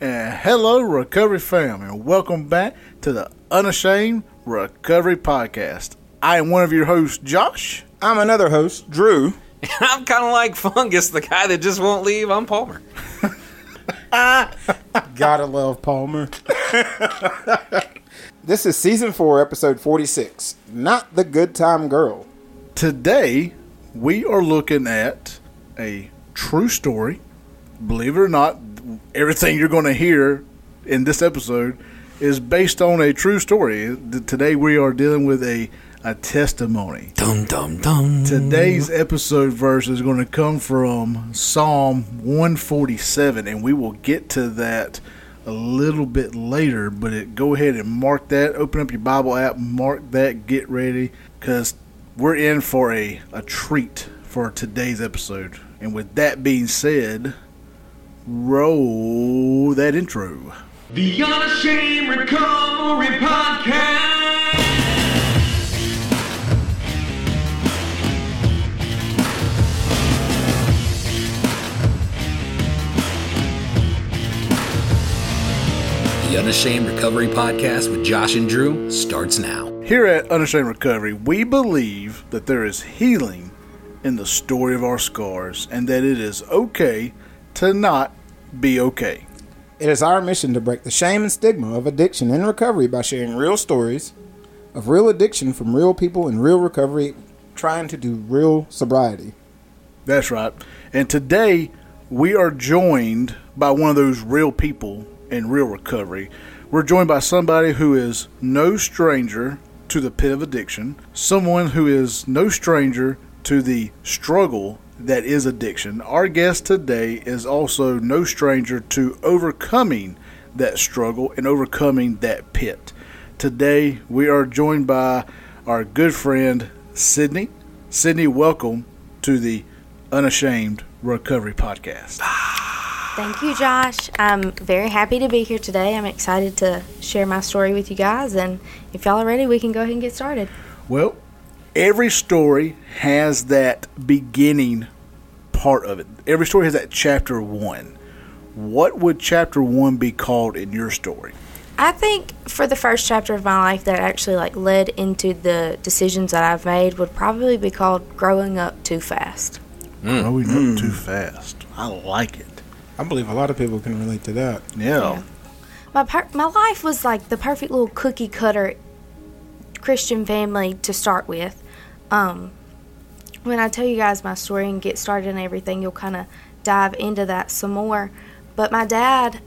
And hello, recovery fam, and welcome back to the Unashamed Recovery Podcast. I am one of your hosts, Josh. I'm another host, Drew. And I'm kind of like Fungus, the guy that just won't leave. I'm Palmer. Gotta love Palmer. This is Season 4, Episode 46, Not the Good Time Girl. Today, we are looking at a true story. Believe it or not, everything you're going to hear in this episode is based on a true story. Today, we are dealing with a testimony. Dum, dum, dum. Today's episode verse is going to come from Psalm 147, and we will get to that a little bit later, but go ahead and mark that. Open up your Bible app, mark that, get ready, because we're in for a treat for today's episode. And with that being said, roll that intro. The Unashamed Recovery Podcast. The Unashamed Recovery Podcast with Josh and Drew starts now. Here at Unashamed Recovery, we believe that there is healing in the story of our scars and that it is okay to not be okay. It is our mission to break the shame and stigma of addiction and recovery by sharing real stories of real addiction from real people in real recovery, trying to do real sobriety. That's right. And today we are joined by one of those real people in real recovery. We're joined by somebody who is no stranger to the pit of addiction, someone who is no stranger to the struggle that is addiction. Our guest today is also no stranger to overcoming that struggle and overcoming that pit. Today, we are joined by our good friend, Sydney. Sydney, welcome to the Unashamed Recovery Podcast. Thank you, Josh. I'm very happy to be here today. I'm excited to share my story with you guys, and if y'all are ready, we can go ahead and get started. Well, every story has that beginning part of it. Every story has that chapter one. What would chapter one be called in your story? I think for the first chapter of my life that actually led into the decisions that I've made would probably be called growing up too fast. Growing up too fast. I like it. I believe a lot of people can relate to that. Yeah. My life was like the perfect little cookie cutter Christian family to start with. When I tell you guys my story and get started and everything, you'll kind of dive into that some more. But my dad,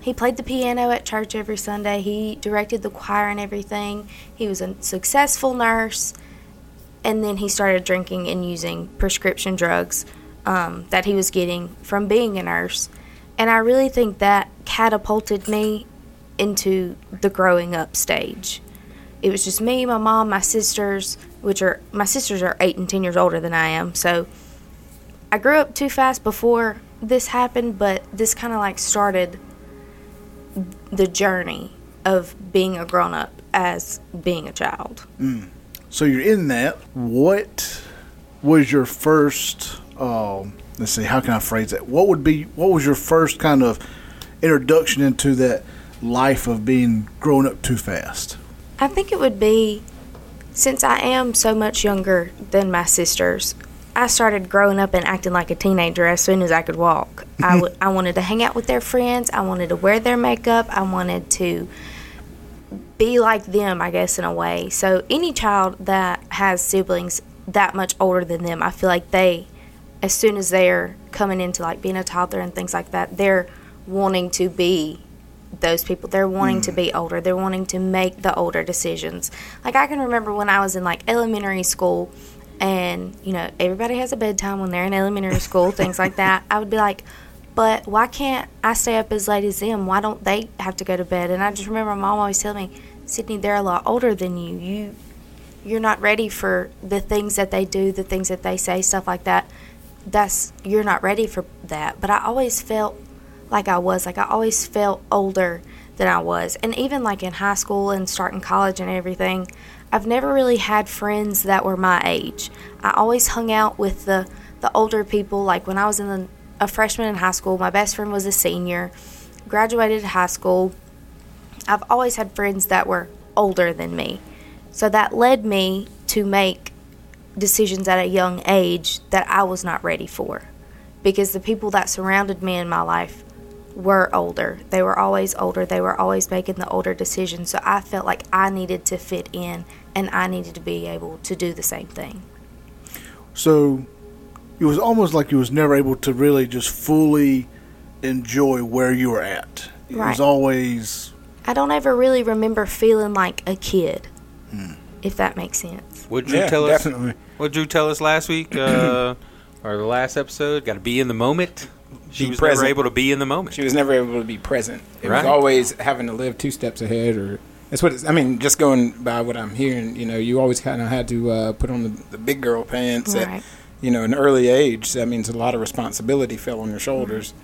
he played the piano at church every Sunday. He directed the choir and everything. He was a successful nurse. And then he started drinking and using prescription drugs that he was getting from being a nurse. And I really think that catapulted me into the growing up stage. It was just me, my mom, my sisters, my sisters are 8 and 10 years older than I am. So I grew up too fast before this happened, but this kind of started the journey of being a grown up as being a child. Mm. So you're in that. What was your first, let's see, how can I phrase that? What was your first kind of introduction into that life of being grown up too fast? I think it would be, since I am so much younger than my sisters, I started growing up and acting like a teenager as soon as I could walk. I wanted to hang out with their friends. I wanted to wear their makeup. I wanted to be like them, I guess, in a way. So any child that has siblings that much older than them, I feel like they, as soon as they're coming into being a toddler and things like that, they're wanting to be those people. They're wanting to be older. They're wanting to make the older decisions. I can remember when I was in elementary school, and everybody has a bedtime when they're in elementary school, things like that. I would be but why can't I stay up as late as them? Why don't they have to go to bed? And I just remember Mom always telling me, Sydney, they're a lot older than you. You're not ready for the things that they do, the things that they say, stuff like that. You're not ready for that. But I always felt I always felt older than I was. And even in high school and starting college and everything, I've never really had friends that were my age. I always hung out with the older people. When I was a freshman in high school, my best friend was a senior. graduated high school. I've always had friends that were older than me. So that led me to make decisions at a young age that I was not ready for, because the people that surrounded me in my life were older. They were always older. They were always making the older decisions. So I felt like I needed to fit in and I needed to be able to do the same thing. So it was almost like you was never able to really just fully enjoy where you were at. It right. was always... I don't ever really remember feeling like a kid, if that makes sense. Would you tell us last week or the last episode? Got to be in the moment. She was never able to be in the moment. She was never able to be present. It right. was always having to live two steps ahead, or that's what it's, I mean. Just going by what I'm hearing, you know, you always kind of had to put on the big girl pants right. at, you know, an early age. That means a lot of responsibility fell on your shoulders.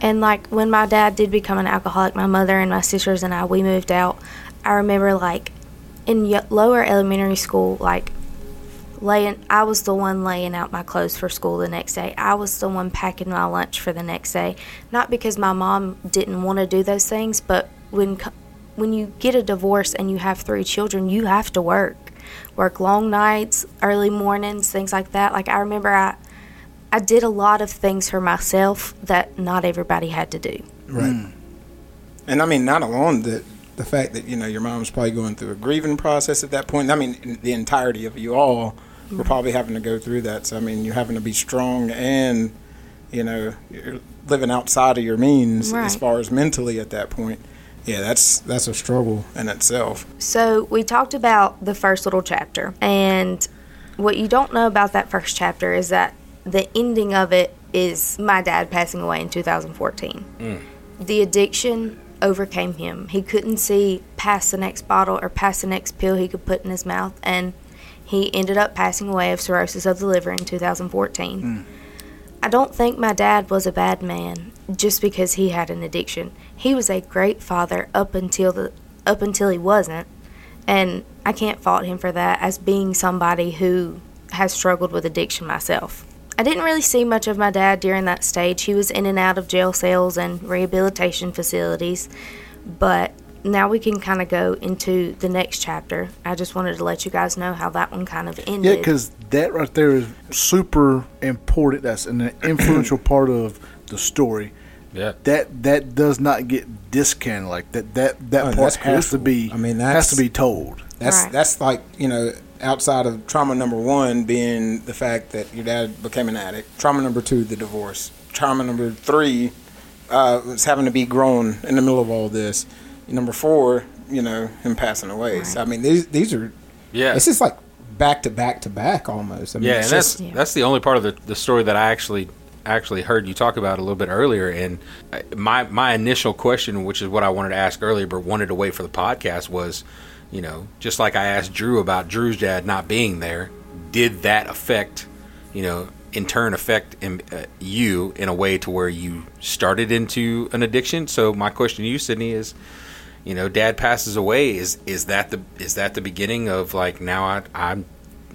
And like when my dad did become an alcoholic, my mother and my sisters and I, we moved out. I remember like in lower elementary school, like I was the one laying out my clothes for school the next day. I was the one packing my lunch for the next day. Not because my mom didn't want to do those things, but when you get a divorce and you have 3 children, you have to work long nights, early mornings, things like that. Like I remember I did a lot of things for myself that not everybody had to do. Right. And I mean, not alone the fact that, you know, your mom's probably going through a grieving process at that point. I mean, the entirety of you all were probably having to go through that. So, I mean, you're having to be strong and, you know, you're living outside of your means right. as far as mentally at that point. Yeah, that's a struggle in itself. So we talked about the first little chapter. And what you don't know about that first chapter is that the ending of it is my dad passing away in 2014. The addiction overcame him. He couldn't see past the next bottle or past the next pill he could put in his mouth, and he ended up passing away of cirrhosis of the liver in 2014. I don't think my dad was a bad man just because he had an addiction. He was a great father up until he wasn't, and I can't fault him for that, as being somebody who has struggled with addiction myself. I didn't really see much of my dad during that stage. He was in and out of jail cells and rehabilitation facilities. But now we can kind of go into the next chapter. I just wanted to let you guys know how that one kind of ended. Yeah, because that right there is super important. That's an influential part of the story. Yeah, that does not get discounted like that. That part has to be. I mean, that has to be told. That's right. That's like, you know. Outside of trauma number 1 being the fact that your dad became an addict, trauma number 2, the divorce, trauma number 3, was having to be grown in the middle of all this, number 4, you know, him passing away. Right. So I mean, these are, yeah, it's just like back to back to back almost. I mean, yeah, and just, that's the only part of the story that I actually heard you talk about a little bit earlier. And my initial question, which is what I wanted to ask earlier, but wanted to wait for the podcast, was, you know, just like I asked Drew about Drew's dad not being there, did that affect, you know, in turn affect you in a way to where you started into an addiction? So my question to you, Sydney, is, you know, dad passes away. Is that the beginning of like, now I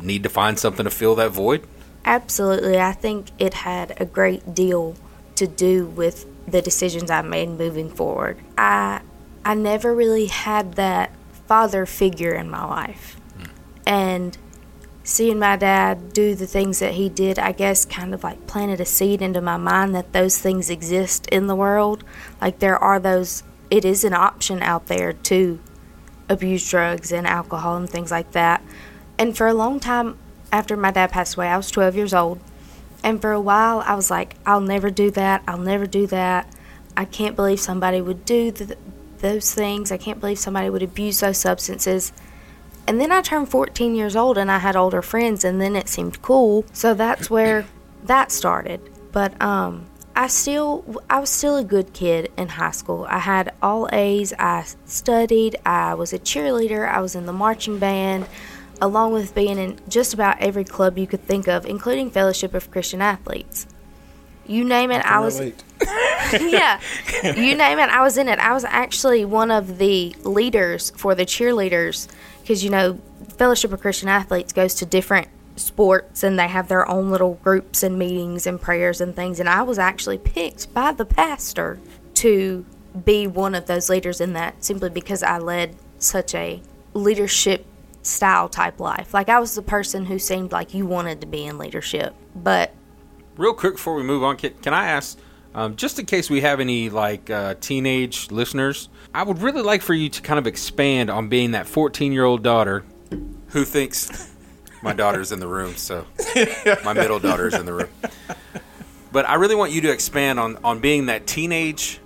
need to find something to fill that void? Absolutely. I think it had a great deal to do with the decisions I made moving forward. I never really had that father figure in my life, and seeing my dad do the things that he did, I guess, kind of like planted a seed into my mind that those things exist in the world. Like there are those, it is an option out there to abuse drugs and alcohol and things like that. And for a long time after my dad passed away, I was 12 years old, and for a while I was like, I'll never do that. I'll never do that. I can't believe somebody would do those things. I can't believe somebody would abuse those substances. And then I turned 14 years old and I had older friends, and then it seemed cool. So that's where that started. But I was still a good kid in high school. I had all A's. I studied. I was a cheerleader. I was in the marching band, along with being in just about every club you could think of, including Fellowship of Christian Athletes. You name it, I was. Yeah, you name it, I was in it. I was actually one of the leaders for the cheerleaders, because, you know, Fellowship of Christian Athletes goes to different sports and they have their own little groups and meetings and prayers and things. And I was actually picked by the pastor to be one of those leaders in that, simply because I led such a leadership style type life. Like, I was the person who seemed like you wanted to be in leadership. But real quick before we move on, can I ask, just in case we have any teenage listeners, I would really like for you to kind of expand on being that 14-year-old daughter who thinks my daughter's in the room. So my middle daughter's in the room. But I really want you to expand on being that teenage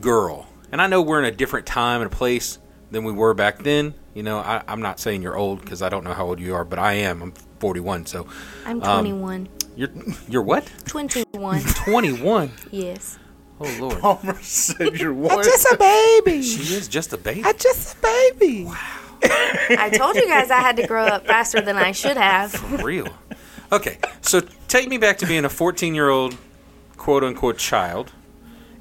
girl. And I know we're in a different time and a place than we were back then. You know, I'm not saying you're old because I don't know how old you are, but I am. I'm 41, so. I'm 21. You're what? 21. 21? Yes. Oh, Lord. Palmer said you're what? I'm just a baby. She is just a baby. I'm just a baby. Wow. I told you guys I had to grow up faster than I should have. For real. Okay, so take me back to being a 14-year-old, quote-unquote, child.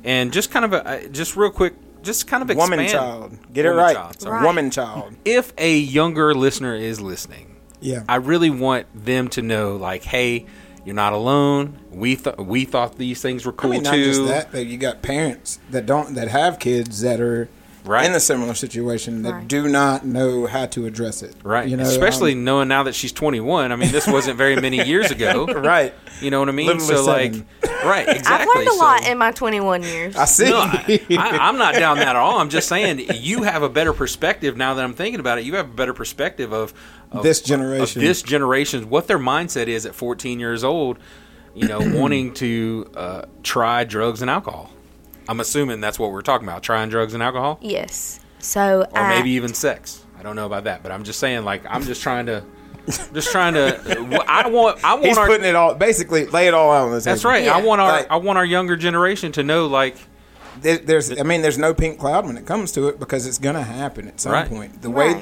And just kind of, expand. Woman child. Get it right. Woman child. If a younger listener is listening, yeah, I really want them to know, like, hey, you're not alone. We thought these things were cool, too. Not just that, but you got parents that have kids that are in a similar situation that do not know how to address it. Right. You know, especially knowing now that she's 21. I mean, this wasn't very many years ago. Right. You know what I mean? Literally so, 7. Right, exactly. I've learned a lot in my 21 years. I see. No, I'm not down that at all. I'm just saying you have a better perspective now that I'm thinking about it. You have a better perspective of this generation. Of this generation's, what their mindset is at 14 years old, you know, wanting to try drugs and alcohol. I'm assuming that's what we're talking about, trying drugs and alcohol? Yes. So, or maybe even sex. I don't know about that, but I'm just saying, like, I'm just trying to I want he's our, putting it all, basically lay it all out on the table. That's right. Yeah. I want our younger generation to know, like, there's no pink cloud when it comes to it, because it's going to happen at some point. The way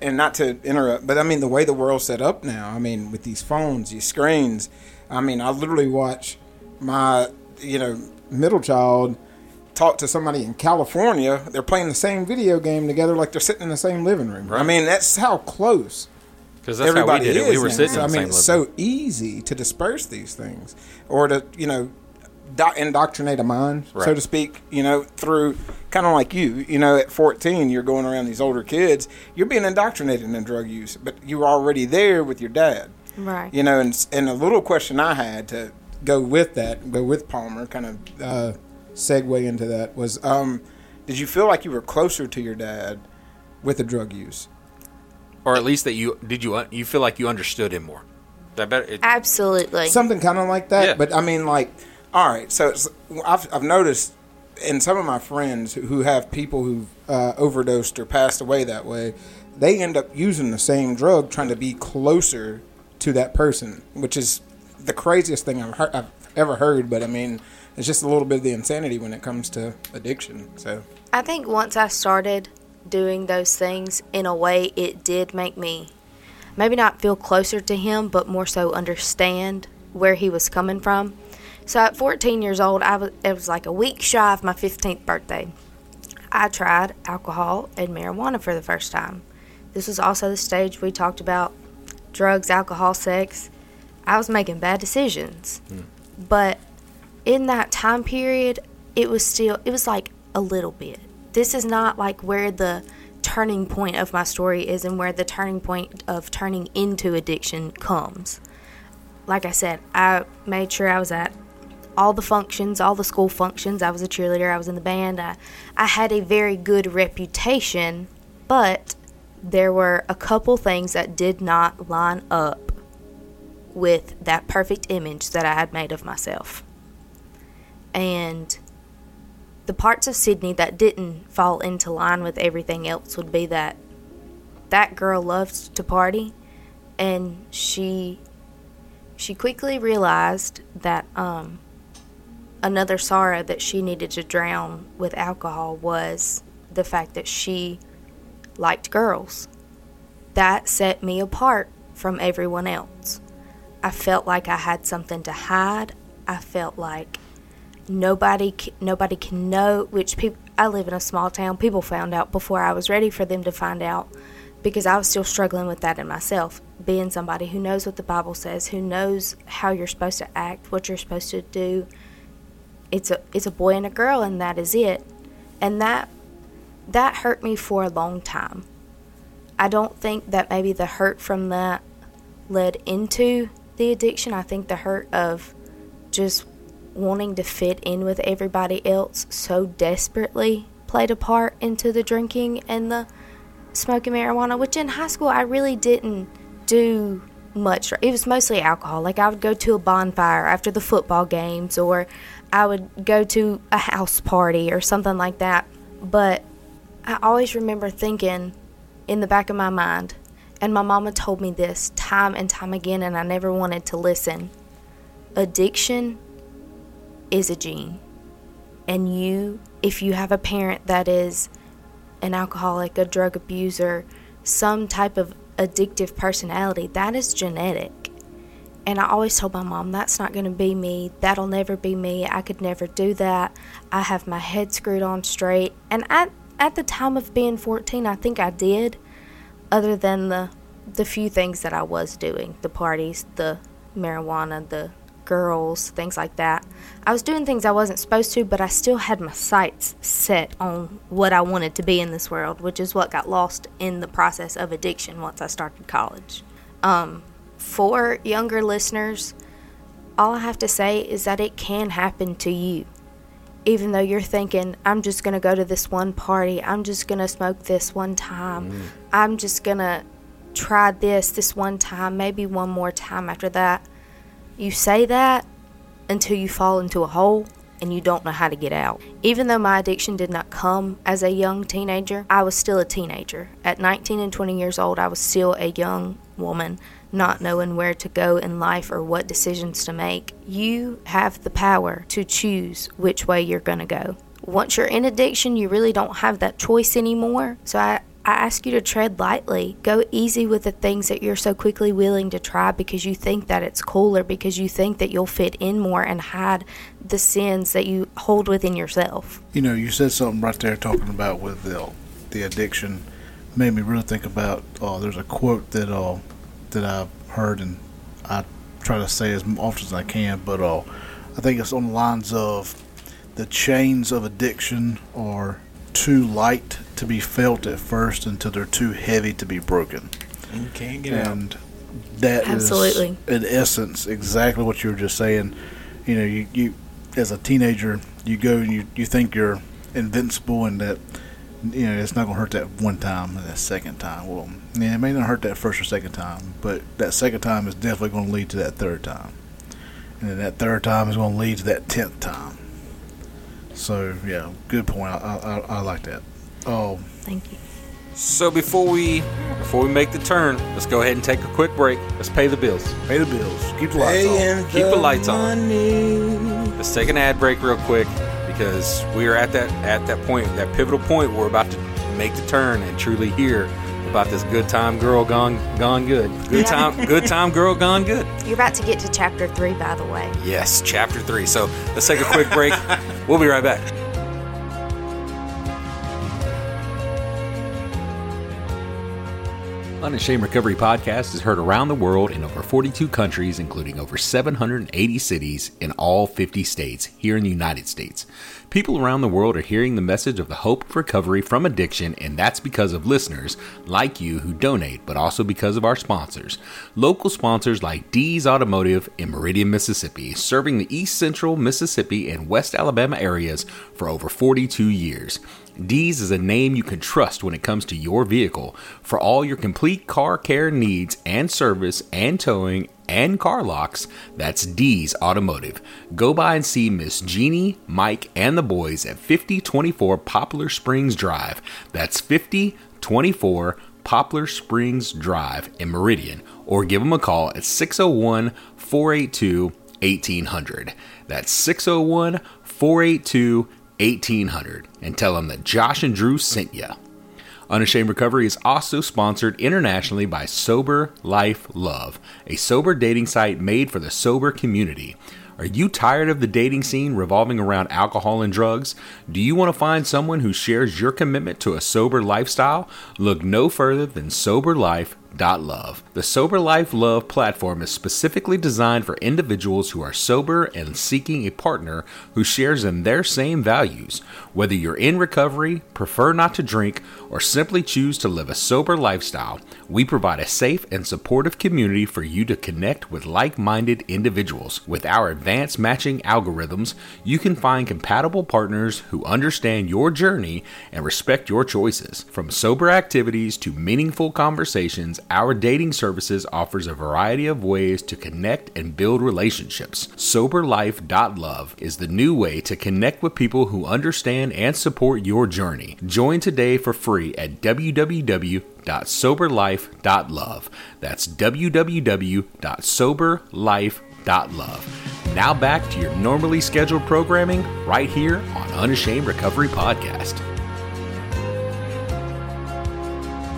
and not to interrupt, but I mean the way the world's set up now, I mean with these phones, these screens, I mean I literally watch my, you know, middle child talk to somebody in California. They're playing the same video game together, like they're sitting in the same living room. Right. I mean, that's how close. Because that's everybody how we did it. We were sitting in the same living room. It's so easy to disperse these things, or to, you know, indoctrinate a mind, so to speak. You know, through kind of like you know, at 14, you're going around these older kids. You're being indoctrinated in drug use, but you were already there with your dad. Right. You know, and a little question I had to go with Palmer, kind of segue into that, was did you feel like you were closer to your dad with the drug use, or at least that you feel like you understood him more? Absolutely, something kind of like that. Yeah. But I mean, like, all right, so I've noticed in some of my friends who have people who've overdosed or passed away that way, they end up using the same drug, trying to be closer to that person, which is the craziest thing I've ever heard. But I mean, it's just a little bit of the insanity when it comes to addiction. So I think once I started doing those things, in a way, it did make me maybe not feel closer to him, but more so understand where he was coming from. So at 14 years old, it was like a week shy of my 15th birthday. I tried alcohol and marijuana for the first time. This was also the stage we talked about drugs, alcohol, sex. I was making bad decisions. Mm. But in that time period, it was like a little bit. This is not like where the turning point of my story is and where the turning point of turning into addiction comes. Like I said, I made sure I was at all the functions, all the school functions. I was a cheerleader. I was in the band. I had a very good reputation, but there were a couple things that did not line up with that perfect image that I had made of myself. And the parts of Sydney that didn't fall into line with everything else would be that girl loves to party, and she quickly realized that another sorrow that she needed to drown with alcohol was the fact that she liked girls. That set me apart from everyone else. I felt like I had something to hide. I felt like nobody can know, which people. I live in a small town. People found out before I was ready for them to find out, because I was still struggling with that in myself. Being somebody who knows what the Bible says, who knows how you're supposed to act, what you're supposed to do. It's a boy and a girl, and that is it. And that hurt me for a long time. I don't think that maybe the hurt from that led into the addiction. I think the hurt of just wanting to fit in with everybody else so desperately played a part into the drinking and the smoking marijuana, which in high school I really didn't do much. It was mostly alcohol. Like, I would go to a bonfire after the football games, or I would go to a house party or something like that. But I always remember thinking in the back of my mind, and my mama told me this time and time again, and I never wanted to listen, addiction is a gene. And if you have a parent that is an alcoholic, a drug abuser, some type of addictive personality, that is genetic. And I always told my mom, that's not going to be me. That'll never be me. I could never do that. I have my head screwed on straight. And at the time of being 14, I think I did, other than the few things that I was doing, the parties, the marijuana, the girls, things like that. I was doing things I wasn't supposed to, but I still had my sights set on what I wanted to be in this world, which is what got lost in the process of addiction once I started college. For younger listeners, all I have to say is that it can happen to you. Even though you're thinking, I'm just going to go to this one party, I'm just going to smoke this one time, I'm just going to try this one time, maybe one more time after that. You say that until you fall into a hole and you don't know how to get out. Even though my addiction did not come as a young teenager, I was still a teenager. At 19 and 20 years old, I was still a young woman, not knowing where to go in life or what decisions to make. You have the power to choose which way you're going to go. Once you're in addiction, you really don't have that choice anymore. So I ask you to tread lightly. Go easy with the things that you're so quickly willing to try because you think that it's cooler, because you think that you'll fit in more, and hide the sins that you hold within yourself. You know, you said something right there talking about with the addiction. Made me really think about, there's a quote that I've heard, and I try to say as often as I can, but I think it's on the lines of, the chains of addiction are too light to be felt at first until they're too heavy to be broken. You can't get out. And that Absolutely. Is, in essence, exactly what you were just saying. You know, you as a teenager, you go and you think you're invincible, and that, you know, it's not going to hurt that one time or that second time. Well, yeah, it may not hurt that first or second time, but that second time is definitely going to lead to that third time. And then that third time is going to lead to that 10th time. So, yeah, good point. I like that. Oh, thank you. So before we make the turn, let's go ahead and take a quick break. Let's pay the bills. Pay the bills. Keep the lights on. Keep the lights on. Let's take an ad break real quick, because we are at that point, that pivotal point where we're about to make the turn and truly hear about this good time girl gone good. Good time girl gone good. You're about to get to chapter 3, by the way. Yes, chapter 3. So let's take a quick break. We'll be right back. Unashamed Recovery Podcast is heard around the world in over 42 countries, including over 780 cities in all 50 states here in the United States. People around the world are hearing the message of the hope of recovery from addiction, and that's because of listeners like you who donate, but also because of our sponsors. Local sponsors like Dee's Automotive in Meridian, Mississippi, serving the East Central Mississippi and West Alabama areas for over 42 years. Dee's is a name you can trust when it comes to your vehicle for all your complete car care needs and service and towing and car locks. That's Dee's Automotive. Go by and see Miss Jeannie, Mike, and the boys at 5024 Poplar Springs Drive. That's 5024 Poplar Springs Drive in Meridian, or give them a call at 601-482-1800. That's 601-482-1800, and tell them that Josh and Drew sent you. Unashamed Recovery is also sponsored internationally by Sober Life Love, a sober dating site made for the sober community. Are you tired of the dating scene revolving around alcohol and drugs? Do you want to find someone who shares your commitment to a sober lifestyle? Look no further than Sober Life Love. The Sober Life Love platform is specifically designed for individuals who are sober and seeking a partner who shares in their same values. Whether you're in recovery, prefer not to drink, or simply choose to live a sober lifestyle, we provide a safe and supportive community for you to connect with like-minded individuals. With our advanced matching algorithms, you can find compatible partners who understand your journey and respect your choices. From sober activities to meaningful conversations, our dating services offers a variety of ways to connect and build relationships. SoberLife.love is the new way to connect with people who understand and support your journey. Join today for free at www.soberlife.love. That's www.soberlife.love. Now back to your normally scheduled programming right here on Unashamed Recovery Podcast.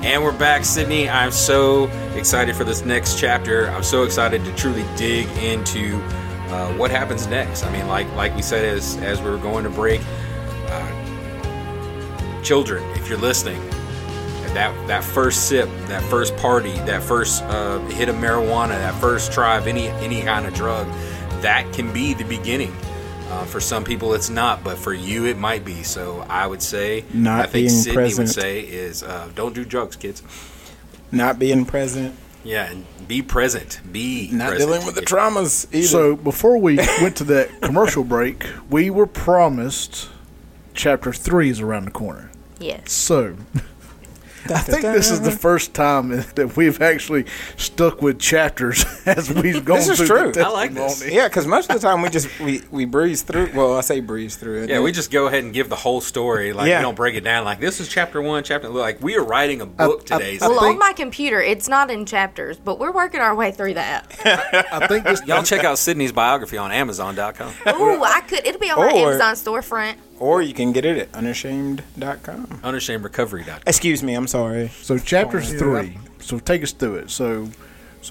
And we're back, Sydney. I'm so excited for this next chapter. I'm so excited to truly dig into what happens next. I mean, like we said as we were going to break, children, if you're listening, that first sip, that first party, that first hit of marijuana, that first try of any kind of drug, that can be the beginning. For some people, it's not, but for you, it might be. So I would say, not I think Sydney present. Would say is, don't do drugs, kids. Not being present. Yeah, and be present. Be not present. Dealing with the traumas either. So before we went to that commercial break, we were promised Chapter 3 is around the corner. Yes. So I think this is the first time that we've actually stuck with chapters as we've gone through. This is true. I like this. Yeah, because most of the time we breeze through. Well, I say breeze through it. Yeah, we just go ahead and give the whole story. Like, we don't break it down. Like, this is chapter 1, chapter. Like, we are writing a book today. So on my computer, it's not in chapters, but we're working our way through that. I think this. Y'all check out Sydney's biography on Amazon.com. Ooh, I could. It'll be on my Amazon storefront. Or you can get it at unashamed.com. Unashamedrecovery.com. Excuse me, I'm sorry. So chapters 3. So take us through it. So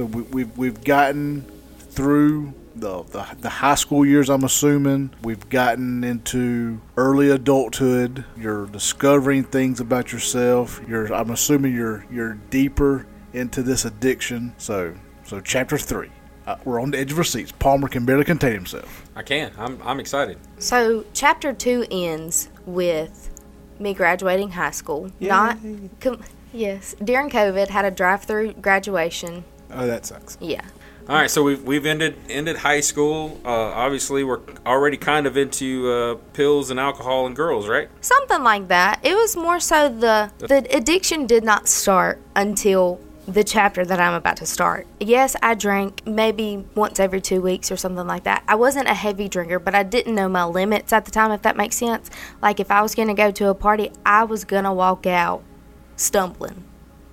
we've gotten through the high school years, I'm assuming. We've gotten into early adulthood. You're discovering things about yourself. I'm assuming you're deeper into this addiction. So chapter 3. We're on the edge of our seats. Palmer can barely contain himself. I can. I'm excited. So chapter 2 ends with me graduating high school. Yay. Yes. During COVID, had a drive-through graduation. Oh, that sucks. Yeah. All right. So we've ended high school. Obviously, we're already kind of into pills and alcohol and girls, right? Something like that. It was more so the addiction did not start until the chapter that I'm about to start. Yes, I drank maybe once every 2 weeks or something like that. I wasn't a heavy drinker, but I didn't know my limits at the time, if that makes sense. Like, if I was going to go to a party, I was going to walk out stumbling,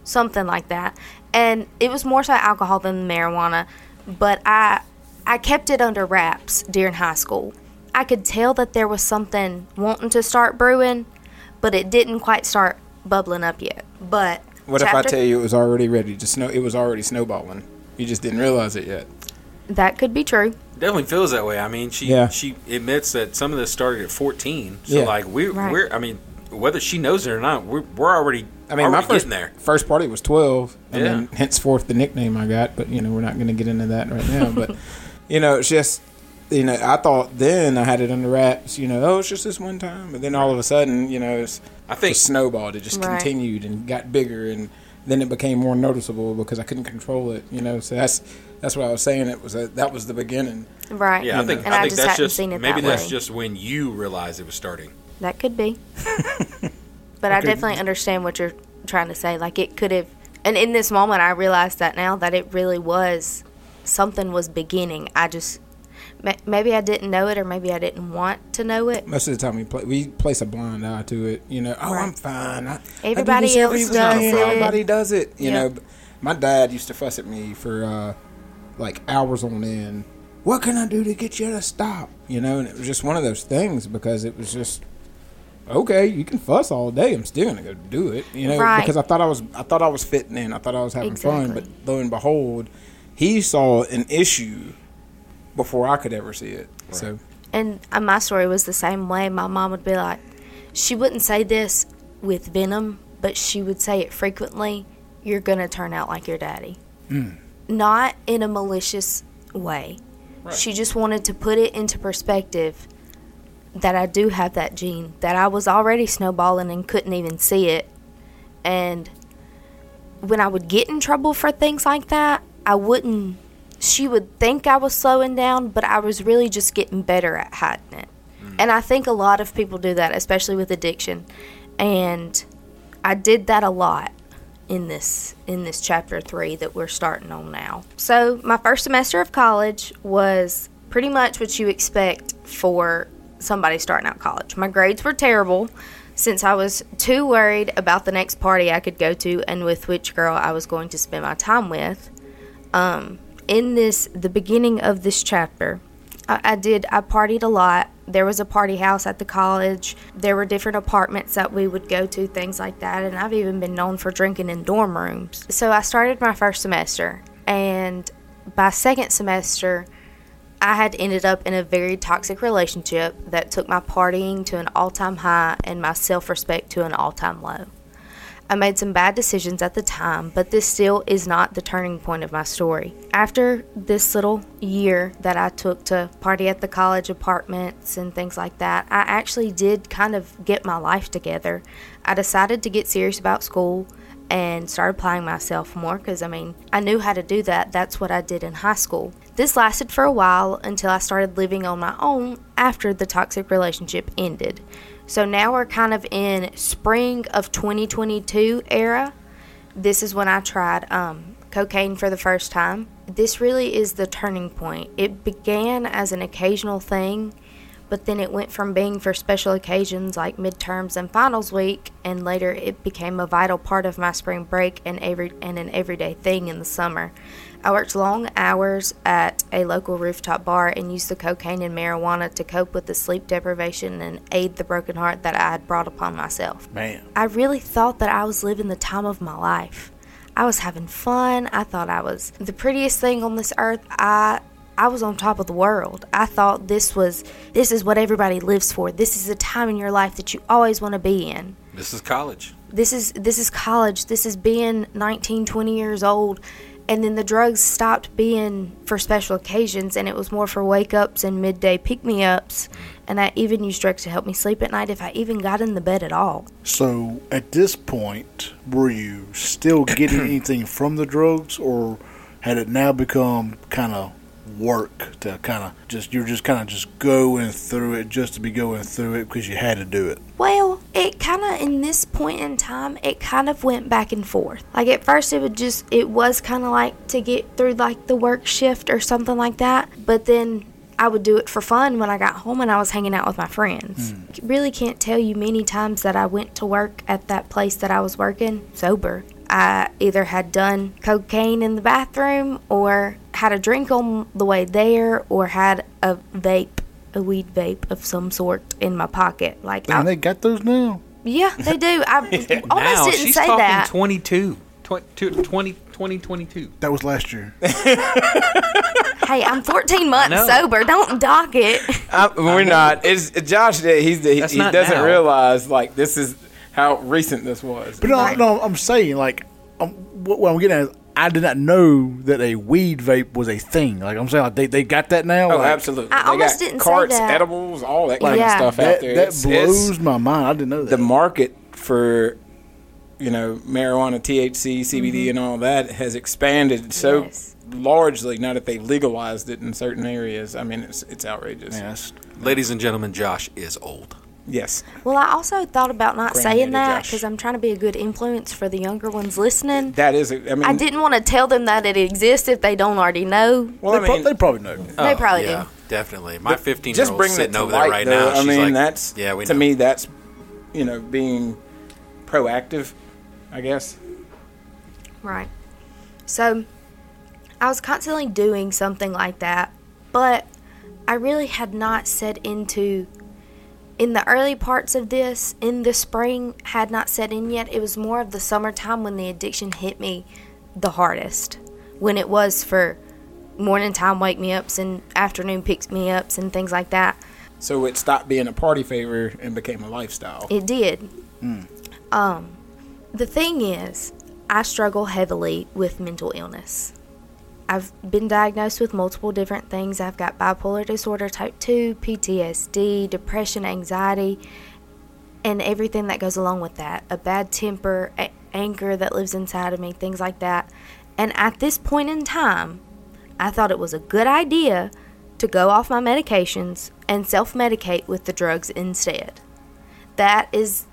something like that. And it was more so alcohol than marijuana, but I kept it under wraps during high school. I could tell that there was something wanting to start brewing, but it didn't quite start bubbling up yet. But what if I tell you it was already ready to snow? It was already snowballing. You just didn't realize it yet. That could be true. Definitely feels that way. I mean, she admits that some of this started at 14. So like we're I mean, whether she knows it or not, we're already. I mean, my first party was 12. And then henceforth the nickname I got. But we're not going to get into that right now. But it's just I thought then I had it under wraps. It's just this one time. And then all of a sudden, it's. I think it snowballed. It just continued and got bigger, and then it became more noticeable because I couldn't control it. So that's what I was saying. It was that was the beginning, right? Yeah, I think that's just seen it maybe that that's just when you realized it was starting. That could be, but I definitely understand what you're trying to say. Like, it could have, and in this moment, I realized that now that it really was something was beginning. I just. Maybe I didn't know it, or maybe I didn't want to know it. Most of the time, we place a blind eye to it. I'm fine. Everybody does it. My dad used to fuss at me for like hours on end. What can I do to get you to stop? And it was just one of those things because it was just okay. You can fuss all day. I'm still gonna go do it. Because I thought I was fitting in. I thought I was having fun. But lo and behold, he saw an issue before I could ever see it. Right. So, and my story was the same way. My mom would be like, she wouldn't say this with venom, but she would say it frequently you're going to turn out like your daddy. Mm. Not in a malicious way. Right. She just wanted to put it into perspective that I do have that gene, that I was already snowballing and couldn't even see it. And when I would get in trouble for things like that, she would think I was slowing down, but I was really just getting better at hiding it. Mm. And I think a lot of people do that, especially with addiction. And I did that a lot in this chapter 3 that we're starting on now. So my first semester of college was pretty much what you expect for somebody starting out college. My grades were terrible since I was too worried about the next party I could go to and with which girl I was going to spend my time with. In the beginning of this chapter, I partied a lot. There was a party house at the college. There were different apartments that we would go to, things like that. And I've even been known for drinking in dorm rooms. So I started my first semester. And by second semester, I had ended up in a very toxic relationship that took my partying to an all-time high and my self-respect to an all-time low. I made some bad decisions at the time, but this still is not the turning point of my story. After this little year that I took to party at the college apartments and things like that, I actually did kind of get my life together. I decided to get serious about school and started applying myself more because, I knew how to do that. That's what I did in high school. This lasted for a while until I started living on my own after the toxic relationship ended. So now we're kind of in spring of 2022 era. This is when I tried cocaine for the first time. This really is the turning point. It began as an occasional thing, but then it went from being for special occasions like midterms and finals week, and later it became a vital part of my spring break and an everyday thing in the summer. I worked long hours at a local rooftop bar and used the cocaine and marijuana to cope with the sleep deprivation and aid the broken heart that I had brought upon myself. Man. I really thought that I was living the time of my life. I was having fun. I thought I was the prettiest thing on this earth. I was on top of the world. I thought this is what everybody lives for. This is the time in your life that you always want to be in. This is college. This is college. This is being 19, 20 years old. And then the drugs stopped being for special occasions, and it was more for wake-ups and midday pick-me-ups. And I even used drugs to help me sleep at night if I even got in the bed at all. So at this point, were you still getting anything from the drugs, or had it now become kind of work to kind of just, you're just kind of just going through it just to be going through it because you had to do it? Well, it kind of, in this point in time, it kind of went back and forth. Like at first it was kind of like to get through like the work shift or something like that. But then I would do it for fun when I got home and I was hanging out with my friends. Mm. Really can't tell you many times that I went to work at that place that I was working sober. I either had done cocaine in the bathroom or had a drink on the way there or had a weed vape of some sort in my pocket. Like, and they got those now. Yeah, they do. I yeah, almost now, didn't she's say talking that. 22. 2022. That was last year. Hey, I'm 14 months sober. Don't dock it. We're not. It's Josh. He doesn't now. Realize like this is how recent this was. But no, I'm saying like what I'm getting at is I did not know that a weed vape was a thing. Like I'm saying, like they got that now. Oh, like, absolutely! I almost didn't carts, say that. Edibles, all that kind of stuff out there. That blows my mind. I didn't know that. The market for marijuana, THC, CBD, and all that has expanded so largely now that they legalized it in certain areas. I mean, it's outrageous. Yes. Ladies and gentlemen, Josh is old. Yes. Well, I also thought about not saying that because I'm trying to be a good influence for the younger ones listening. That is, I didn't want to tell them that it exists if they don't already know. Well, they probably know. Oh, they probably do. Definitely. My 15-year-old sitting over there right now. I mean, that's to me that's being proactive, I guess. Right. So, I was constantly doing something like that, but I really had not in the early parts of this, in the spring, had not set in yet. It was more of the summertime when the addiction hit me the hardest. When it was for morning time wake-me-ups and afternoon picks-me-ups and things like that. So it stopped being a party favor and became a lifestyle. It did. The thing is, I struggle heavily with mental illness. I've been diagnosed with multiple different things. I've got bipolar disorder type 2, PTSD, depression, anxiety, and everything that goes along with that. A bad temper, anger that lives inside of me, things like that. And at this point in time, I thought it was a good idea to go off my medications and self-medicate with the drugs instead. That is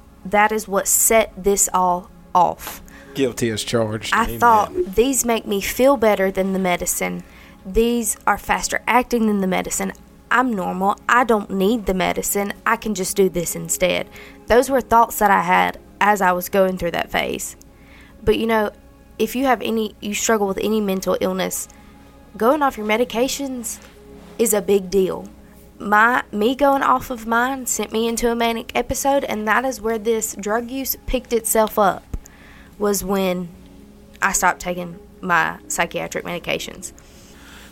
what set this all off. Guilty as charged. I thought these make me feel better than the medicine. These are faster acting than the medicine. I'm normal. I don't need the medicine. I can just do this instead. Those were thoughts that I had as I was going through that phase. But you know, if you have you struggle with any mental illness, going off your medications is a big deal. Me going off of mine sent me into a manic episode, and that is where this drug use picked itself up, was when I stopped taking my psychiatric medications.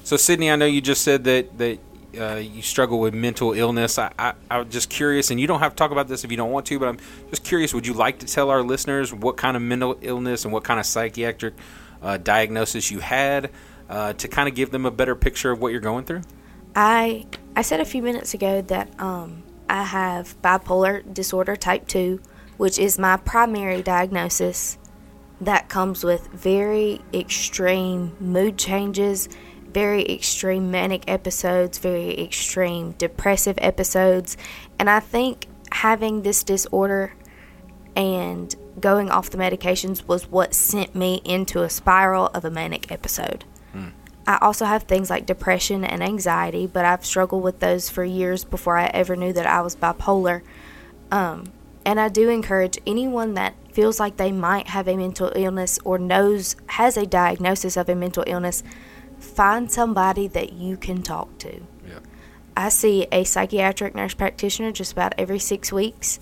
So, Sydney, I know you just said that you struggle with mental illness. I'm just curious, and you don't have to talk about this if you don't want to, but I'm just curious, would you like to tell our listeners what kind of mental illness and what kind of psychiatric diagnosis you had to kind of give them a better picture of what you're going through? I said a few minutes ago that I have bipolar disorder type 2, which is my primary diagnosis that comes with very extreme mood changes, very extreme manic episodes, very extreme depressive episodes. And I think having this disorder and going off the medications was what sent me into a spiral of a manic episode. I also have things like depression and anxiety, but I've struggled with those for years before I ever knew that I was bipolar. And I do encourage anyone that feels like they might have a mental illness or has a diagnosis of a mental illness, find somebody that you can talk to. Yeah. I see a psychiatric nurse practitioner just about every 6 weeks.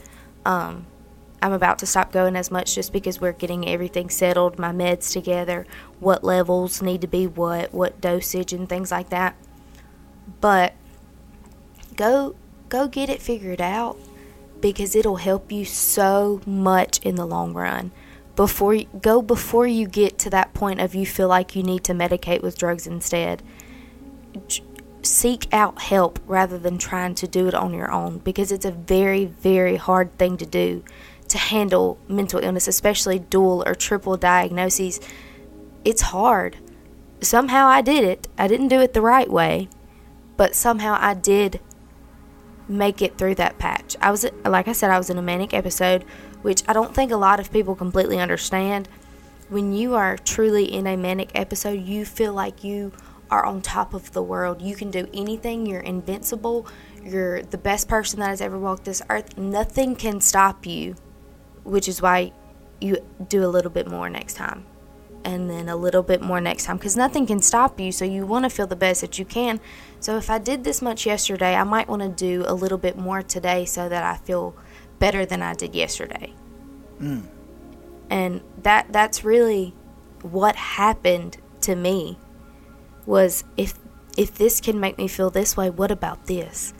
I'm about to stop going as much just because we're getting everything settled, my meds together, what levels need to be what dosage and things like that. But go get it figured out, because it'll help you so much in the long run. Before you get to that point of you feel like you need to medicate with drugs instead. Seek out help rather than trying to do it on your own, because it's a very, very hard thing to do, to handle mental illness, especially dual or triple diagnoses. It's hard. Somehow I did it. I didn't do it the right way, but somehow I did make it through that patch. I was in a manic episode, which I don't think a lot of people completely understand. When you are truly in a manic episode, you feel like you are on top of the world. You can do anything. You're invincible. You're the best person that has ever walked this earth. Nothing can stop you, which is why you do a little bit more next time, and then a little bit more next time, because nothing can stop you, so you want to feel the best that you can. So if I did this much yesterday, I might want to do a little bit more today so that I feel better than I did yesterday. And that's really what happened to me, was if this can make me feel this way, what about this?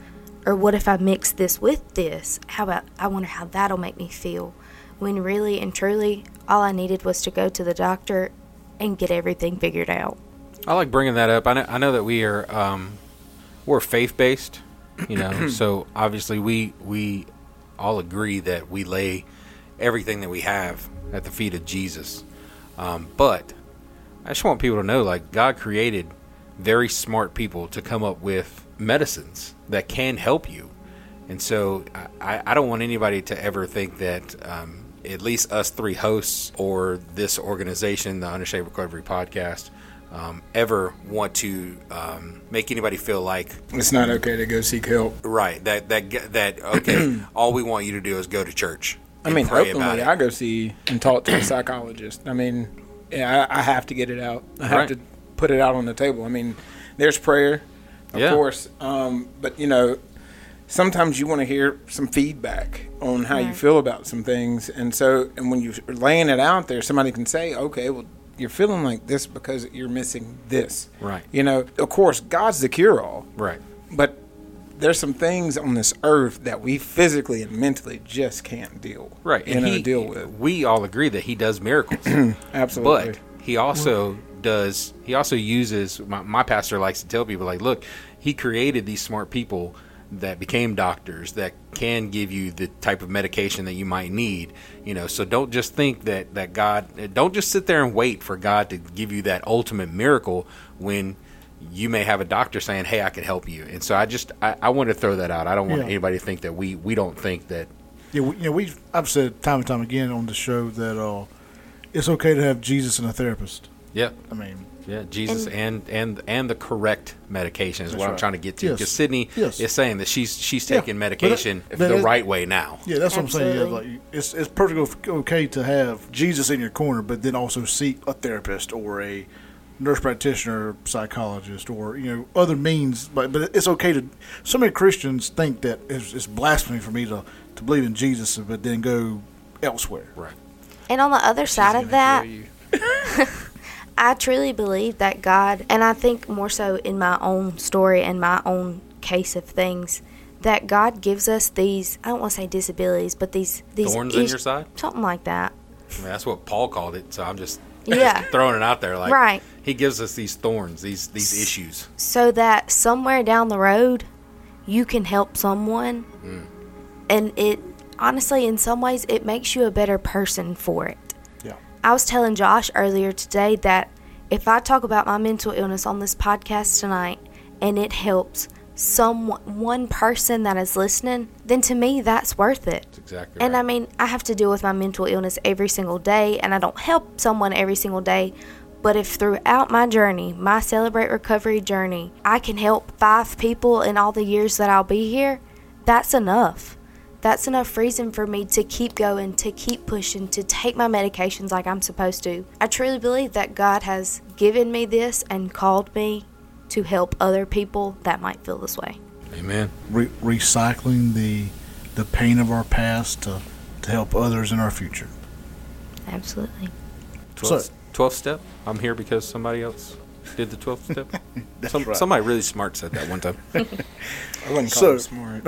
Or what if I mix this with this? I wonder how that'll make me feel. When really and truly, all I needed was to go to the doctor and get everything figured out. I like bringing that up. I know that we are we're faith-based, you know, so obviously we all agree that we lay everything that we have at the feet of Jesus. But I just want people to know, like, God created very smart people to come up with medicines that can help you. And so I don't want anybody to ever think that at least us three hosts or this organization, the Unashamed Recovery Podcast, ever want to make anybody feel like it's not okay to go seek help. Right. That okay, all we want you to do is go to church. I mean, openly, I go see and talk to a psychologist. I mean, yeah, I have to get it out. I have to put it out on the table. I mean, there's prayer, of course. But, you know, sometimes you want to hear some feedback on how you feel about some things. And when you're laying it out there, somebody can say, okay, well, you're feeling like this because you're missing this. Right. You know, of course, God's the cure-all. Right. But there's some things on this earth that we physically and mentally just can't deal deal with. We all agree that he does miracles. Absolutely. But he also uses, my pastor likes to tell people, like, look, he created these smart people that became doctors that can give you the type of medication that you might need, you know. So don't just think that God, don't just sit there and wait for God to give you that ultimate miracle when you may have a doctor saying, hey, I can help you. And so I want to throw that out. I don't want anybody to think that we don't think that. Yeah, I've said time and time again on the show that it's okay to have Jesus and a therapist. Yeah. I mean. Yeah, Jesus and the correct medication is what I'm trying to get to. Because Sydney is saying that she's taking medication the right way now. Yeah, that's what I'm saying. Yeah, like, it's perfectly okay to have Jesus in your corner, but then also seek a therapist or a nurse practitioner, psychologist, or, you know, other means. But it's okay to. So many Christians think that it's blasphemy for me to believe in Jesus, but then go elsewhere. Right. And on the other side of that, I truly believe that God, and I think more so in my own story and my own case of things, that God gives us these, I don't want to say disabilities, but these thorns in your side, something like that. I mean, that's what Paul called it. So I'm just. Yeah. Just throwing it out there. Like, right. He gives us these thorns, these issues. So that somewhere down the road, you can help someone. Mm. And it, honestly, in some ways, it makes you a better person for it. Yeah. I was telling Josh earlier today that if I talk about my mental illness on this podcast tonight and it helps one person that is listening, then to me that's worth it. That's exactly. And right. I mean, I have to deal with my mental illness every single day, and I don't help someone every single day. But if throughout my journey, my Celebrate Recovery journey, I can help 5 people in all the years that I'll be here, that's enough. That's enough reason for me to keep going, to keep pushing, to take my medications like I'm supposed to. I truly believe that God has given me this and called me to help other people that might feel this way. Amen. Recycling the pain of our past to help others in our future. Absolutely. 12th step. I'm here because somebody else did the 12th step. Right. Somebody really smart said that one time. I wouldn't call him smart.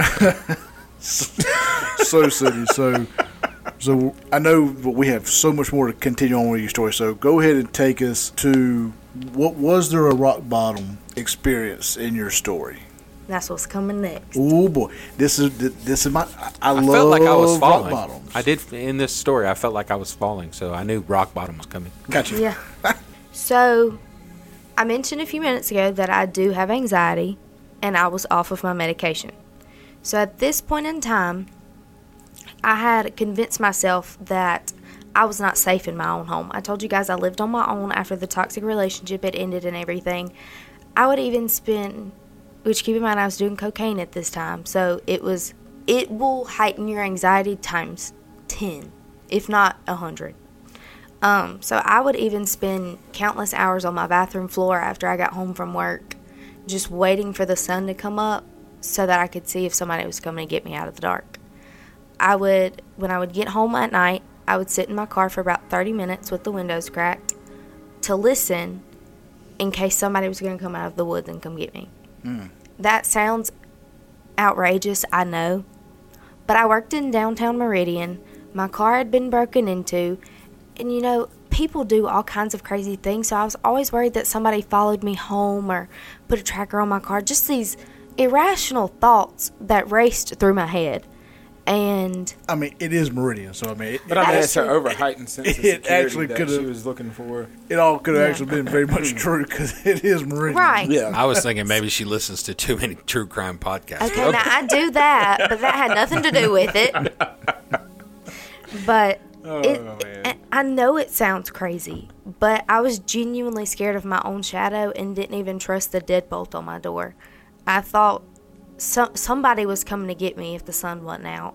So I know we have so much more to continue on with your story. So go ahead and take us to what was there a rock bottom experience in your story? That's what's coming next. Oh boy, this is my. I love felt like I was falling. Rock bottoms. I did in this story. I felt like I was falling, so I knew rock bottom was coming. Gotcha. Yeah. So I mentioned a few minutes ago that I do have anxiety, and I was off of my medication. So at this point in time, I had convinced myself that I was not safe in my own home. I told you guys I lived on my own after the toxic relationship had ended and everything. I would even spend, which keep in mind I was doing cocaine at this time, so it will heighten your anxiety times 10, if not 100. So I would even spend countless hours on my bathroom floor after I got home from work, just waiting for the sun to come up so that I could see if somebody was coming to get me out of the dark. When I would get home at night, I would sit in my car for about 30 minutes with the windows cracked to listen in case somebody was going to come out of the woods and come get me. Mm. That sounds outrageous, I know. But I worked in downtown Meridian. My car had been broken into. And, you know, people do all kinds of crazy things. So I was always worried that somebody followed me home or put a tracker on my car. Just these irrational thoughts that raced through my head. And I mean, it is Meridian, so I mean, that's her overheightened sense of security actually that she was looking for. It all could have actually been very much true because it is Meridian. Right. Yeah. I was thinking maybe she listens to too many true crime podcasts. Okay, now I do that, but that had nothing to do with it. But I know it sounds crazy, but I was genuinely scared of my own shadow and didn't even trust the deadbolt on my door. I thought somebody was coming to get me if the sun wasn't out.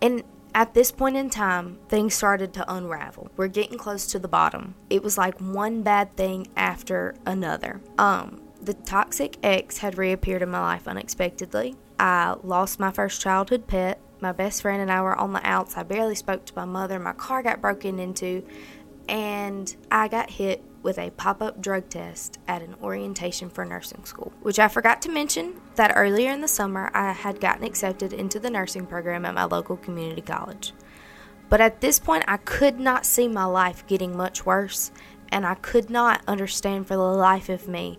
And at this point in time, things started to unravel. We're getting close to the bottom. It was like one bad thing after another. The toxic ex had reappeared in my life unexpectedly. I lost my first childhood pet. My best friend and I were on the outs. I barely spoke to my mother. My car got broken into. and I got hit with a pop-up drug test at an orientation for nursing school, which I forgot to mention that earlier in the summer I had gotten accepted into the nursing program at my local community college. But at this point, I could not see my life getting much worse, and I could not understand for the life of me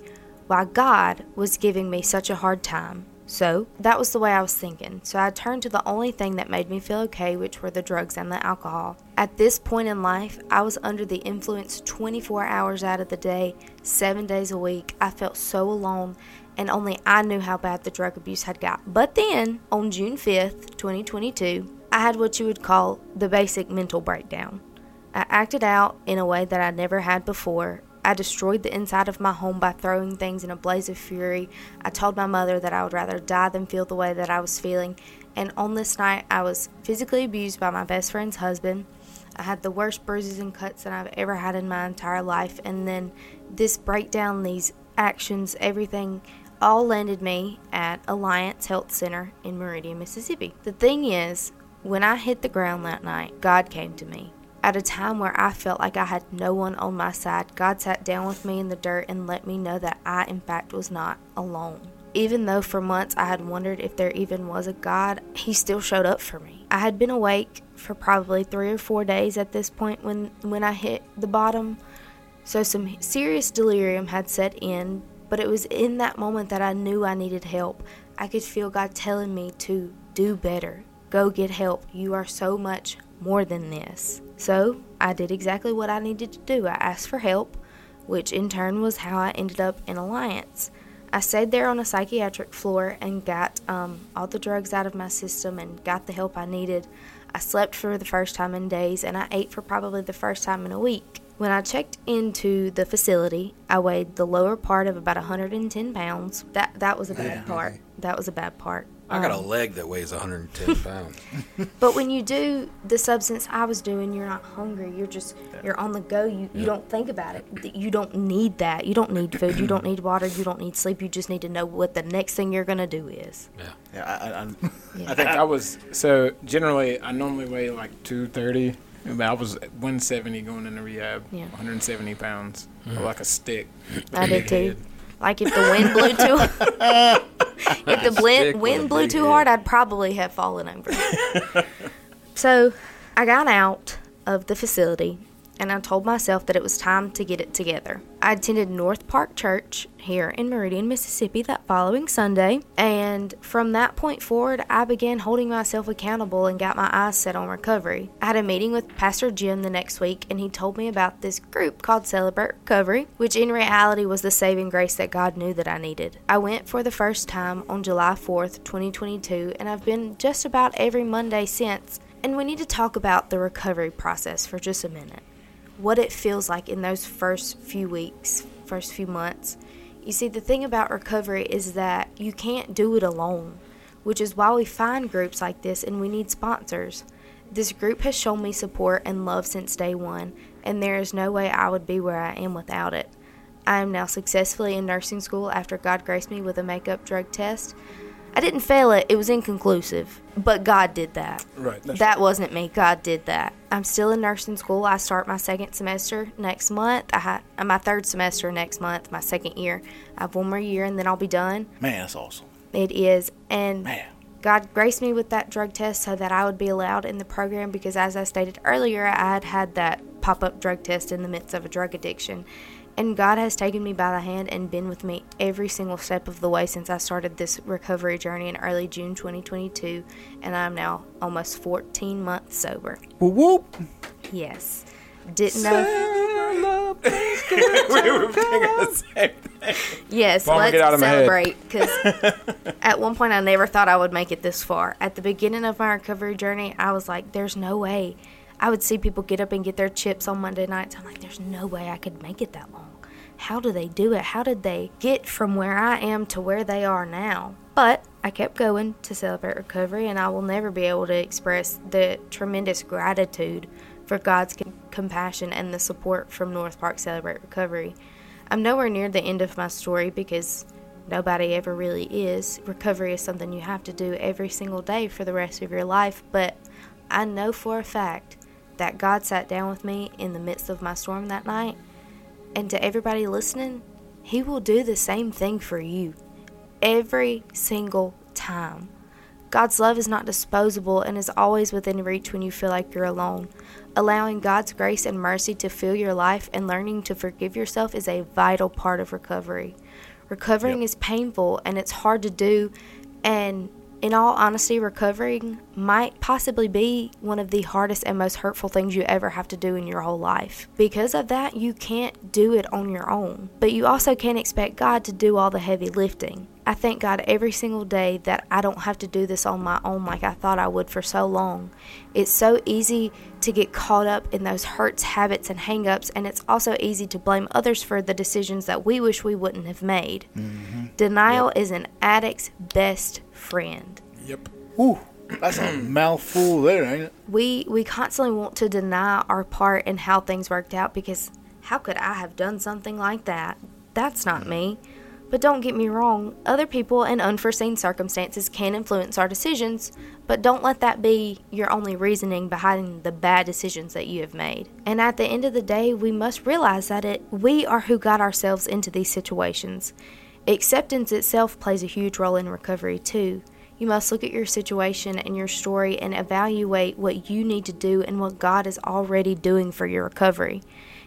why God was giving me such a hard time. So that was the way I was thinking. So I turned to the only thing that made me feel okay, which were the drugs and the alcohol. At this point in life, I was under the influence 24 hours out of the day, 7 days a week. I felt so alone, and only I knew how bad the drug abuse had got. But then, on June 5th, 2022, I had what you would call the basic mental breakdown. I acted out in a way that I never had before. I destroyed the inside of my home by throwing things in a blaze of fury. I told my mother that I would rather die than feel the way that I was feeling. And on this night, I was physically abused by my best friend's husband. I had the worst bruises and cuts that I've ever had in my entire life. And then this breakdown, these actions, everything all landed me at Alliance Health Center in Meridian, Mississippi. The thing is, when I hit the ground that night, God came to me. At a time where I felt like I had no one on my side, God sat down with me in the dirt and let me know that I, in fact, was not alone. Even though for months I had wondered if there even was a God, He still showed up for me. I had been awake for probably 3 or 4 days at this point when I hit the bottom, so some serious delirium had set in, but it was in that moment that I knew I needed help. I could feel God telling me to do better. Go get help. You are so much more than this. So I did exactly what I needed to do. I asked for help, which in turn was how I ended up in Alliance. I stayed there on a psychiatric floor and got all the drugs out of my system and got the help I needed. I slept for the first time in days, and I ate for probably the first time in a week. When I checked into the facility, I weighed the lower part of about 110 pounds. That was a bad part. That was a bad part. I got a leg that weighs 110 pounds. But when you do the substance I was doing, you're not hungry. You're just, you're on the go. You don't think about it. You don't need that. You don't need food. You don't need water. You don't need sleep. You just need to know what the next thing you're going to do is. I think I was, so generally, I normally weigh like 230. I was at 170 going into rehab, 170 pounds, like a stick. I did too. Like if the wind blew too hard, I'd probably have fallen over. So I got out of the facility, and I told myself that it was time to get it together. I attended North Park Church here in Meridian, Mississippi that following Sunday. And from that point forward, I began holding myself accountable and got my eyes set on recovery. I had a meeting with Pastor Jim the next week, and he told me about this group called Celebrate Recovery, which in reality was the saving grace that God knew that I needed. I went for the first time on July 4th, 2022, and I've been just about every Monday since. And we need to talk about the recovery process for just a minute. What it feels like in those first few weeks, first few months. You see, the thing about recovery is that you can't do it alone, which is why we find groups like this and we need sponsors. This group has shown me support and love since day one, and there is no way I would be where I am without it. I am now successfully in nursing school after God graced me with a makeup drug test. I didn't fail it. It was inconclusive. But God did that. Right. That wasn't me. God did that. I'm still in nursing school. I start my second semester next month. My third semester next month, my second year. I have one more year, and then I'll be done. Man, that's awesome. It is. And God graced me with that drug test so that I would be allowed in the program because, as I stated earlier, I had that pop-up drug test in the midst of a drug addiction. And God has taken me by the hand and been with me every single step of the way since I started this recovery journey in early June 2022, and I'm now almost 14 months sober. Whoop! Yes. Didn't know. We were thinking the same thing. Yes, let's celebrate, because at one point I never thought I would make it this far. At the beginning of my recovery journey, I was like, there's no way. I would see people get up and get their chips on Monday nights. I'm like, there's no way I could make it that long. How do they do it? How did they get from where I am to where they are now? But I kept going to Celebrate Recovery, and I will never be able to express the tremendous gratitude for God's compassion and the support from North Park Celebrate Recovery. I'm nowhere near the end of my story because nobody ever really is. Recovery is something you have to do every single day for the rest of your life, but I know for a fact that God sat down with me in the midst of my storm that night. And to everybody listening, He will do the same thing for you every single time. God's love is not disposable and is always within reach when you feel like you're alone. Allowing God's grace and mercy to fill your life and learning to forgive yourself is a vital part of recovery. Recovering is painful and it's hard to do, and in all honesty, recovering might possibly be one of the hardest and most hurtful things you ever have to do in your whole life. Because of that, you can't do it on your own. But you also can't expect God to do all the heavy lifting. I thank God every single day that I don't have to do this on my own like I thought I would for so long. It's so easy to get caught up in those hurts, habits, and hang-ups, and it's also easy to blame others for the decisions that we wish we wouldn't have made. Mm-hmm. Denial is an addict's best friend. Yep. Ooh, that's a mouthful there, ain't it? We constantly want to deny our part in how things worked out, because how could I have done something like that? That's not me. But don't get me wrong, other people and unforeseen circumstances can influence our decisions, but don't let that be your only reasoning behind the bad decisions that you have made. And at the end of the day, we must realize that we are who got ourselves into these situations. Acceptance itself plays a huge role in recovery too. You must look at your situation and your story and evaluate what you need to do and what God is already doing for your recovery.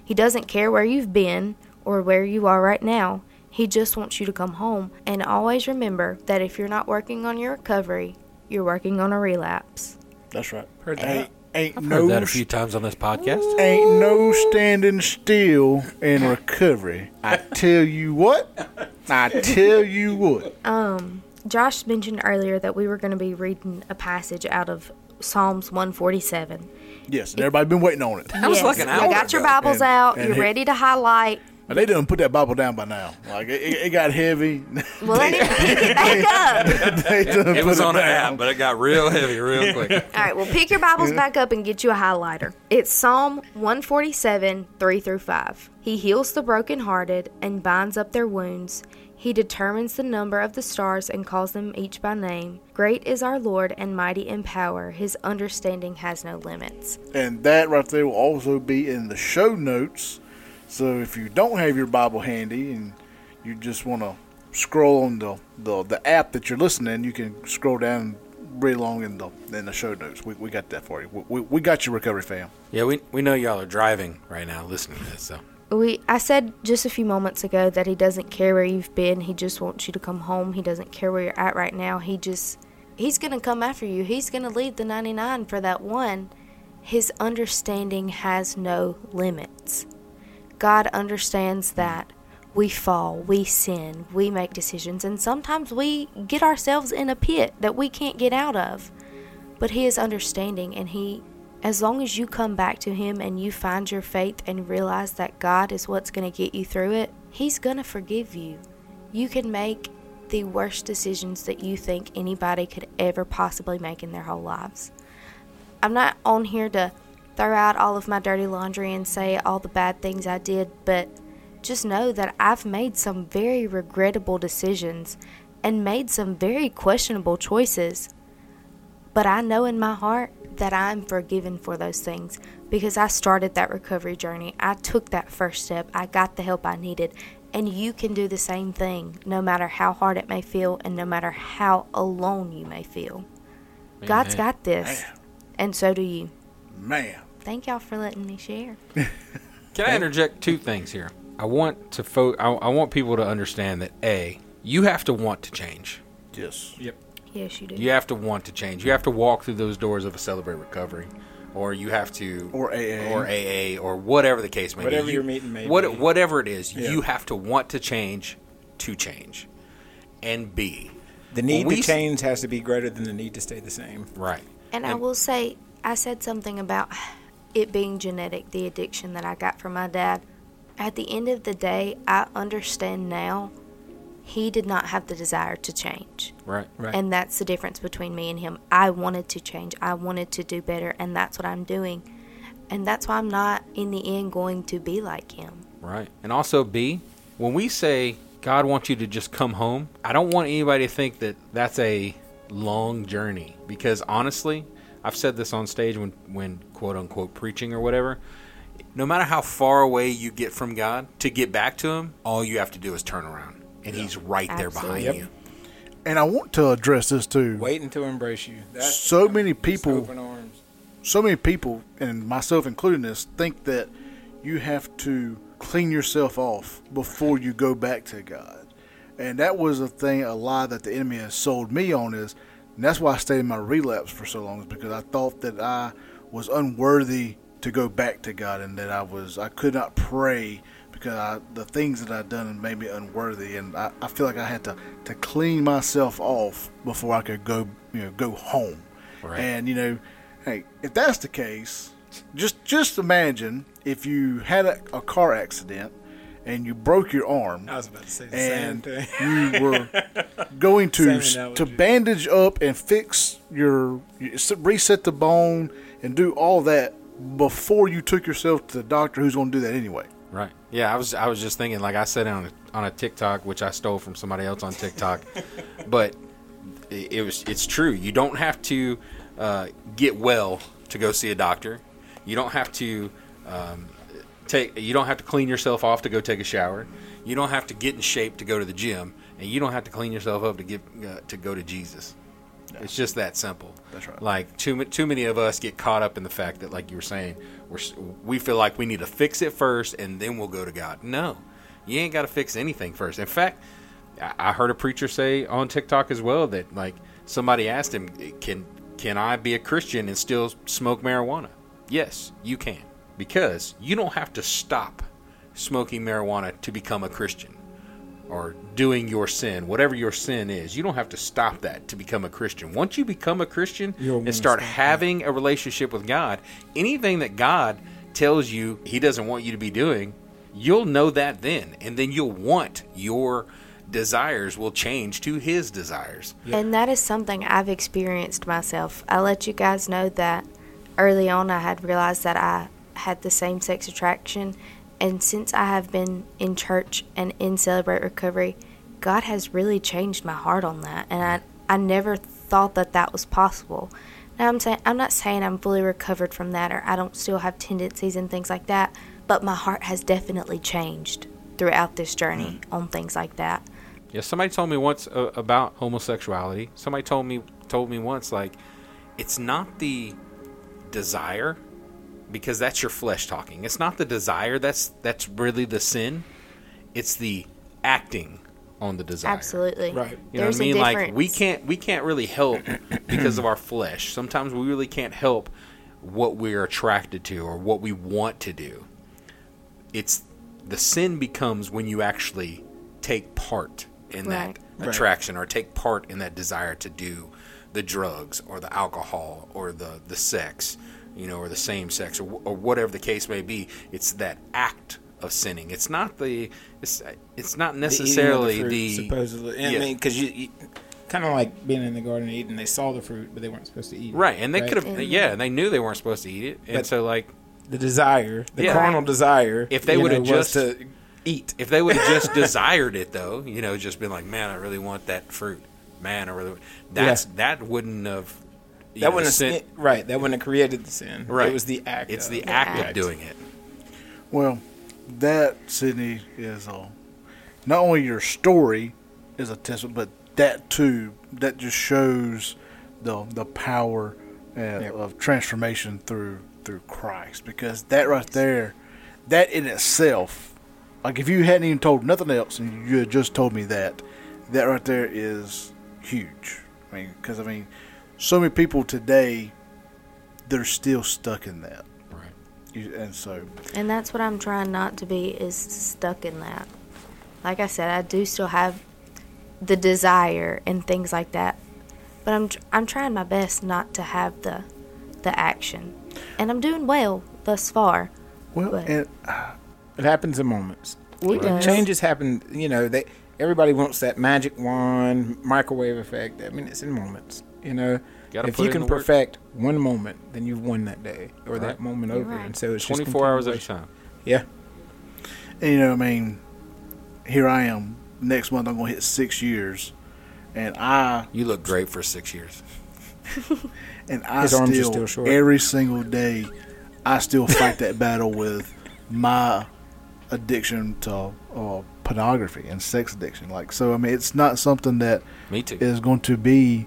He doesn't care where you've been or where you are right now. He just wants you to come home. And always remember that if you're not working on your recovery, you're working on a relapse. That's right. Heard that. I've heard that a few times on this podcast. Ooh. Ain't no standing still in recovery. I tell you what. Josh mentioned earlier that we were going to be reading a passage out of Psalms 147. Yes, and everybody's been waiting on it. That was like an hour. You got your Bibles out. And you're ready to highlight. They didn't put that Bible down by now. Like, it got heavy. Well, they didn't pick it back up. It was on an app, but it got real heavy real quick. All right, well, pick your Bibles back up and get you a highlighter. It's Psalm 147, 3-5. He heals the brokenhearted and binds up their wounds. He determines the number of the stars and calls them each by name. Great is our Lord and mighty in power. His understanding has no limits. And that right there will also be in the show notes. So if you don't have your Bible handy and you just want to scroll on the app that you're listening, you can scroll down and read along in the show notes. We got that for you. We got your recovery, fam. Yeah, we know y'all are driving right now listening to this. So I said just a few moments ago that He doesn't care where you've been. He just wants you to come home. He doesn't care where you're at right now. He's going to come after you. He's going to leave the 99 for that one. His understanding has no limits. God understands that we fall, we sin, we make decisions, and sometimes we get ourselves in a pit that we can't get out of. But He is understanding, and as long as you come back to Him and you find your faith and realize that God is what's going to get you through it, He's going to forgive you. You can make the worst decisions that you think anybody could ever possibly make in their whole lives. I'm not on here to throw out all of my dirty laundry and say all the bad things I did, but just know that I've made some very regrettable decisions and made some very questionable choices. But I know in my heart that I'm forgiven for those things, because I started that recovery journey. I took that first step. I got the help I needed. And you can do the same thing, no matter how hard it may feel and no matter how alone you may feel. Man. God's got this, man. And so do you. Man. Thank y'all for letting me share. Can I interject two things here? I want people to understand that, A, you have to want to change. Yes. Yep. Yes, you do. You have to want to change. You have to walk through those doors of a Celebrate Recovery, or you have to... Or AA, or whatever the case may be. Whatever your meeting may be. Whatever it is, you have to want to change. And B, the need to change has to be greater than the need to stay the same. Right. And I will say... I said something about it being genetic, the addiction that I got from my dad. At the end of the day, I understand now he did not have the desire to change. Right. And that's the difference between me and him. I wanted to change. I wanted to do better, and that's what I'm doing. And that's why I'm not, in the end, going to be like him. Right. And also, B, when we say God wants you to just come home, I don't want anybody to think that that's a long journey, because honestly... I've said this on stage when quote unquote preaching or whatever, no matter how far away you get from God, to get back to him, all you have to do is turn around, and he's right there behind you. And I want to address this too. Waiting to embrace you. That's so many people, open arms. So many people, and myself including this, think that you have to clean yourself off before you go back to God. And that was a thing, a lie that the enemy has sold me on is, and that's why I stayed in my relapse for so long, is because I thought that I was unworthy to go back to God, and that I could not pray because the things that I'd done made me unworthy, and I feel like I had to clean myself off before I could go home. Right. And hey, if that's the case, just imagine if you had a car accident and you broke your arm. I was about to say the same thing. And you were going to bandage up and fix reset the bone and do all that before you took yourself to the doctor who's going to do that anyway. Right. Yeah, I was just thinking, like I said on a TikTok, which I stole from somebody else on TikTok, but it's true. You don't have to get well to go see a doctor. You don't have to you don't have to clean yourself off to go take a shower. You don't have to get in shape to go to the gym, and you don't have to clean yourself up to get to go to Jesus. Yeah. It's just that simple. That's right. Like too many of us get caught up in the fact that, like you were saying, we feel like we need to fix it first and then we'll go to God. No, you ain't got to fix anything first. In fact, I heard a preacher say on TikTok as well that, like, somebody asked him, "Can I be a Christian and still smoke marijuana?" Yes, you can. Because you don't have to stop smoking marijuana to become a Christian, or doing your sin, whatever your sin is. You don't have to stop that to become a Christian. Once you become a Christian and start having a relationship with God, anything that God tells you he doesn't want you to be doing, you'll know that then. And then you'll want your desires will change to his desires. Yeah. And that is something I've experienced myself. I let you guys know that early on I had realized that I had the same sex attraction, and since I have been in church and in Celebrate Recovery, God has really changed my heart on that, and I never thought that was possible. Now I'm not saying I'm fully recovered from that, or I don't still have tendencies and things like that, but my heart has definitely changed throughout this journey on things like that. Yeah, somebody told me once about homosexuality. Somebody told me once, like, it's not the desire, because that's your flesh talking. It's not the desire that's really the sin. It's the acting on the desire. Absolutely. Right. There's what I mean? Like, we can't really help because of our flesh. Sometimes we really can't help what we're attracted to or what we want to do. It's the sin becomes when you actually take part in that attraction or take part in that desire to do the drugs or the alcohol or the sex, or the same sex, or whatever the case may be. It's that act of sinning. It's not it's not necessarily the supposedly. Yeah. I mean, because you kind of like being in the Garden of Eden. They saw the fruit, but they weren't supposed to eat it. Right, and they could have. Yeah, and they knew they weren't supposed to eat it, and so the desire, carnal desire. If they would have just to eat, if they would have just desired it, though, just been like, man, I really want that fruit. Man, I really want. That wouldn't have. That wouldn't have That wouldn't have created the sin. Right. It was the act. It's the act of doing it. Well, that, Sydney, is not only your story is a testament, but that too, that just shows the power of transformation through Christ, because that right there, that in itself, like, if you hadn't even told nothing else and you had just told me that right there is huge. I mean, because so many people today, they're still stuck in that. Right. And that's what I'm trying not to be, is stuck in that. Like I said, I do still have the desire and things like that, but I'm trying my best not to have the action. And I'm doing well thus far. Well, it happens in moments. Right. Changes happen, everybody wants that magic wand, microwave effect. I mean, it's in moments. If you can perfect one moment, then you've won that day or that moment over. Right. And so it's 24 hours at a time. Yeah. And here I am. Next month I'm going to hit 6 years. You look great for 6 years. And I still every single day, I still fight that battle with my addiction to pornography and sex addiction. Like, so, I mean, it's not something that is going to be,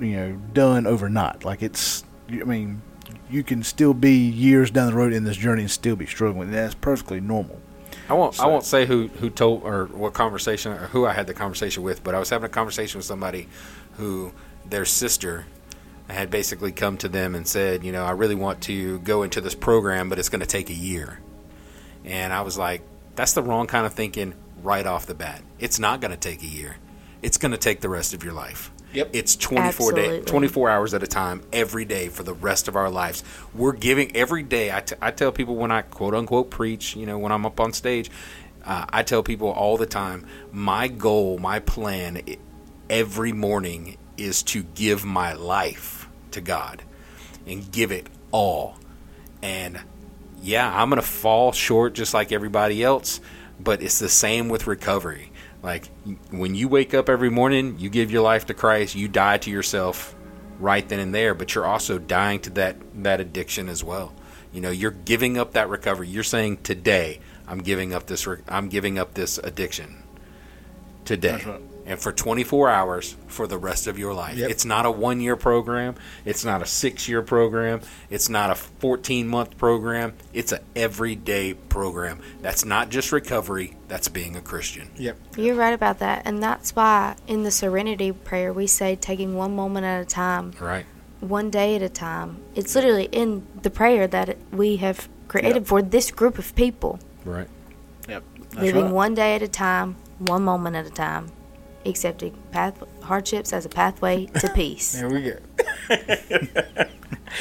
you know, done overnight. Like, it's, I mean, you can still be years down the road in this journey and still be struggling. That's perfectly normal. I won't say who told or what conversation or who I had the conversation with, but I was having a conversation with somebody who their sister had basically come to them and said, you know, I really want to go into this program, but it's going to take a year. And I was like, that's the wrong kind of thinking right off the bat. It's not going to take a year. It's going to take the rest of your life. Yep. It's 24 hours at a time every day for the rest of our lives. We're giving every day. I tell people when I quote unquote preach, you know, when I'm up on stage, I tell people all the time, my goal, my plan every morning is to give my life to God and give it all. And yeah, I'm going to fall short just like everybody else, but it's the same with recovery. Like, when you wake up every morning, you give your life to Christ, you die to yourself right then and there, but you're also dying to that addiction as well. You know, you're giving up that recovery. You're saying, today, I'm giving up this addiction today. That's right. And for 24 hours for the rest of your life. Yep. It's not a 1-year program. It's not a 6-year program. It's not a 14-month program. It's an everyday program. That's not just recovery. That's being a Christian. Yep. You're right about that. And that's why in the Serenity Prayer we say taking one moment at a time. Right. One day at a time. It's literally in the prayer that we have created for this group of people. Right. Yep. That's Living one day at a time, one moment at a time. Accepting hardships as a pathway to peace. There we go.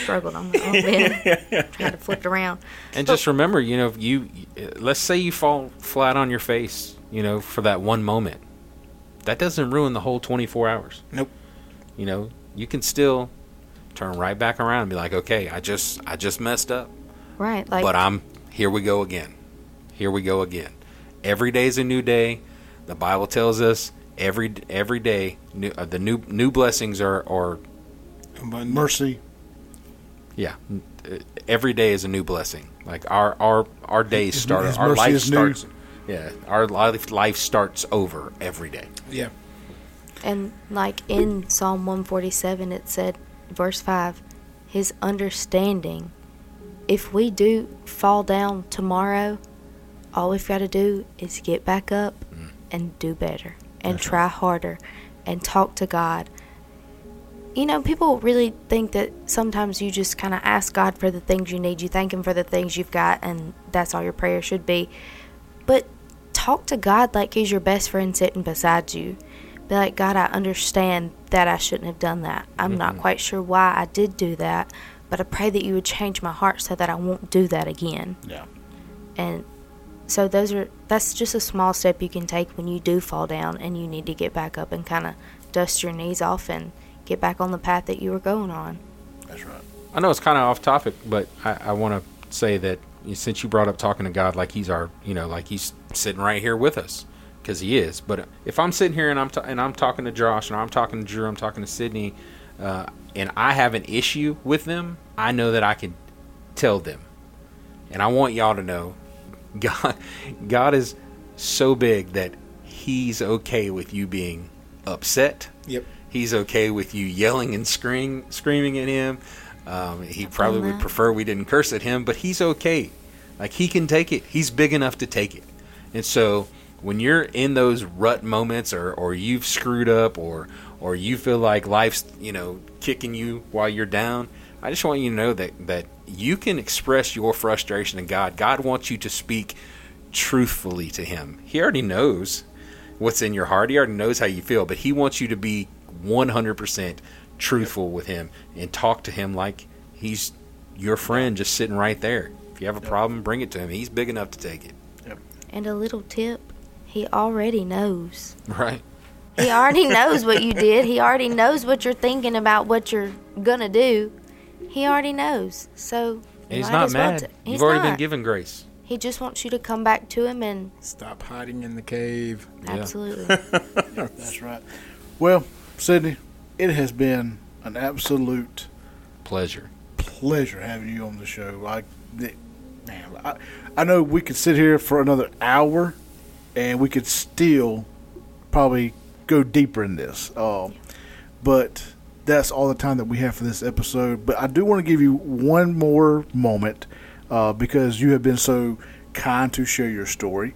Struggled on my own bed. Tried to flip it around. And just remember, you know, let's say you fall flat on your face, you know, for that one moment. That doesn't ruin the whole 24 hours. Nope. You know, you can still turn right back around and be like, okay, I just messed up. Right. Like, but here we go again. Here we go again. Every day is a new day. The Bible tells us, every day the new blessings are mercy. Yeah, every day is a new blessing. Like our days start, our life starts. Yeah, our life starts over every day. Yeah, and like in Psalm 147, it said, verse 5, His understanding. If we do fall down tomorrow, all we've got to do is get back up and do better. And try harder and talk to God. You know, people really think that sometimes you just kind of ask God for the things you need. You thank Him for the things you've got, and that's all your prayer should be. But talk to God like He's your best friend sitting beside you. Be like, God, I understand that I shouldn't have done that. I'm not quite sure why I did do that, but I pray that you would change my heart so that I won't do that again. Yeah. And so that's just a small step you can take when you do fall down and you need to get back up and kind of dust your knees off and get back on the path that you were going on. That's right. I know it's kind of off topic, but I want to say that since you brought up talking to God like He's our, you know, like He's sitting right here with us, because He is. But if I'm sitting here and I'm talking to Josh and I'm talking to Drew, I'm talking to Sydney, and I have an issue with them, I know that I can tell them. And I want y'all to know, God is so big that He's okay with you being upset. Yep. He's okay with you yelling and screaming at Him. He probably would prefer we didn't curse at Him, but He's okay. Like, He can take it. He's big enough to take it. And so when you're in those rut moments, or you've screwed up, or you feel like life's, you know, kicking you while you're down, I just want you to know that you can express your frustration to God. God wants you to speak truthfully to Him. He already knows what's in your heart. He already knows how you feel, but He wants you to be 100% truthful with Him and talk to Him like He's your friend just sitting right there. If you have a problem, bring it to Him. He's big enough to take it. Yep. And a little tip, He already knows. Right. He already knows what you did. He already knows what you're thinking about, what you're going to do. He already knows, so and He's not mad. You've already been given grace. He just wants you to come back to Him and stop hiding in the cave. Absolutely. That's right. Well, Sydney, it has been an absolute pleasure having you on the show. I know we could sit here for another hour, and we could still probably go deeper in this. But that's all the time that we have for this episode. But I do want to give you one more moment because you have been so kind to share your story.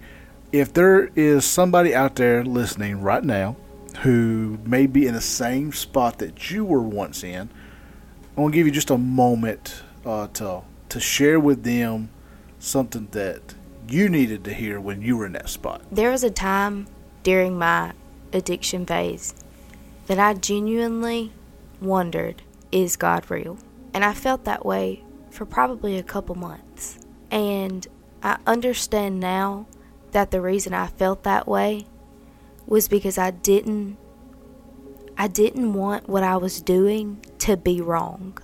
If there is somebody out there listening right now who may be in the same spot that you were once in, I want to give you just a moment to share with them something that you needed to hear when you were in that spot. There was a time during my addiction phase that I genuinely wondered, is God real? And I felt that way for probably a couple months. And I understand now that the reason I felt that way was because I didn't want what I was doing to be wrong.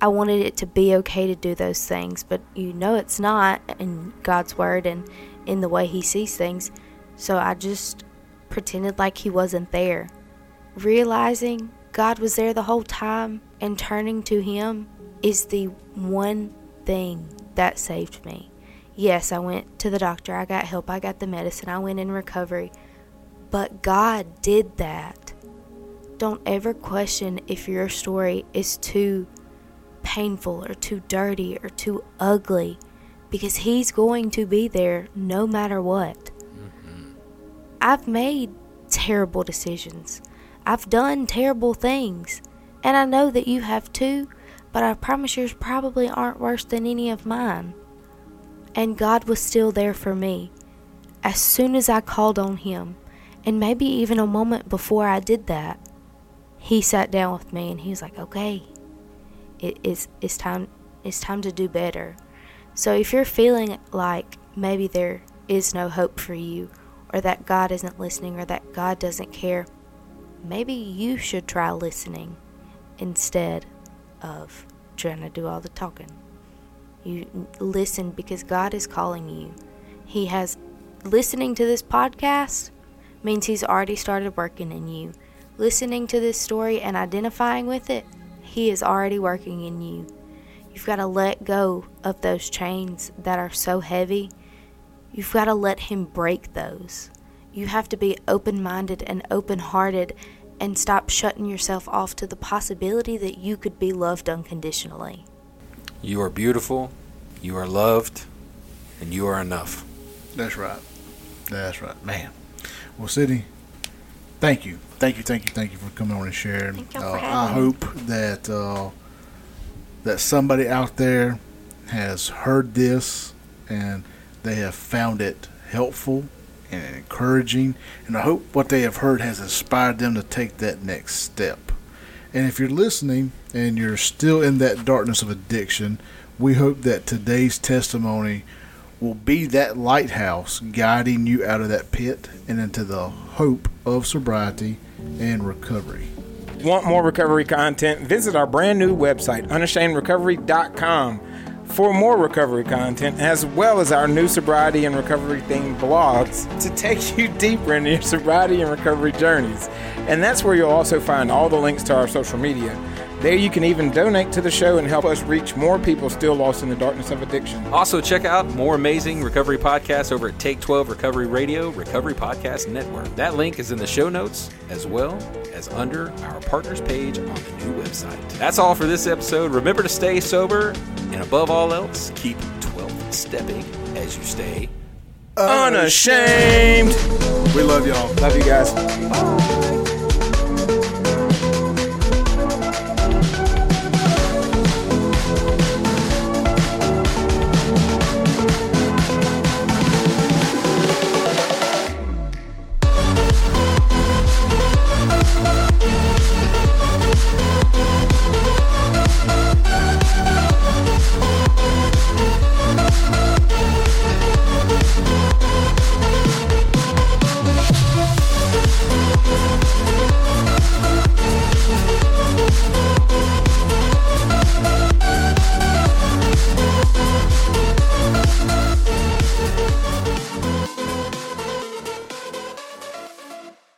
I wanted it to be okay to do those things, but you know it's not in God's word and in the way he sees things. So I just pretended like he wasn't there. Realizing God was there the whole time and turning to him is the one thing that saved me. Yes, I went to the doctor, I got help, I got the medicine, I went in recovery, but God did that. Don't ever question if your story is too painful or too dirty or too ugly, because he's going to be there no matter what. Mm-hmm. I've made terrible decisions. I've done terrible things, and I know that you have too, but I promise yours probably aren't worse than any of mine. And God was still there for me as soon as I called on him, and maybe even a moment before I did that. He sat down with me and he was like, okay, it's time to do better. So if you're feeling like maybe there is no hope for you, or that God isn't listening, or that God doesn't care, maybe you should try listening instead of trying to do all the talking. You listen because God is calling you. He has listening to this podcast means he's already started working in you. Listening to this story and identifying with it, he is already working in you. You've got to let go of those chains that are so heavy. You've got to let him break those. You have to be open-minded and open-hearted and stop shutting yourself off to the possibility that you could be loved unconditionally. You are beautiful, you are loved, and you are enough. That's right. That's right, man. Well, Sydney, thank you. Thank you for coming on and sharing. Thank y'all for having me. I hope that that somebody out there has heard this and they have found it helpful and encouraging. And I hope what they have heard has inspired them to take that next step. And if you're listening and you're still in that darkness of addiction, we hope that today's testimony will be that lighthouse guiding you out of that pit and into the hope of sobriety and recovery. Want more recovery content? Visit our brand new website, unashamedrecovery.com, for more recovery content, as well as our new sobriety and recovery themed blogs to take you deeper into your sobriety and recovery journeys. And that's where you'll also find all the links to our social media. There you can even donate to the show and help us reach more people still lost in the darkness of addiction. Also, check out more amazing recovery podcasts over at Take 12 Recovery Radio, Recovery Podcast Network. That link is in the show notes, as well as under our partners page on the new website. That's all for this episode. Remember to stay sober, and above all else, keep 12-stepping as you stay unashamed. We love y'all. Love you guys. Bye.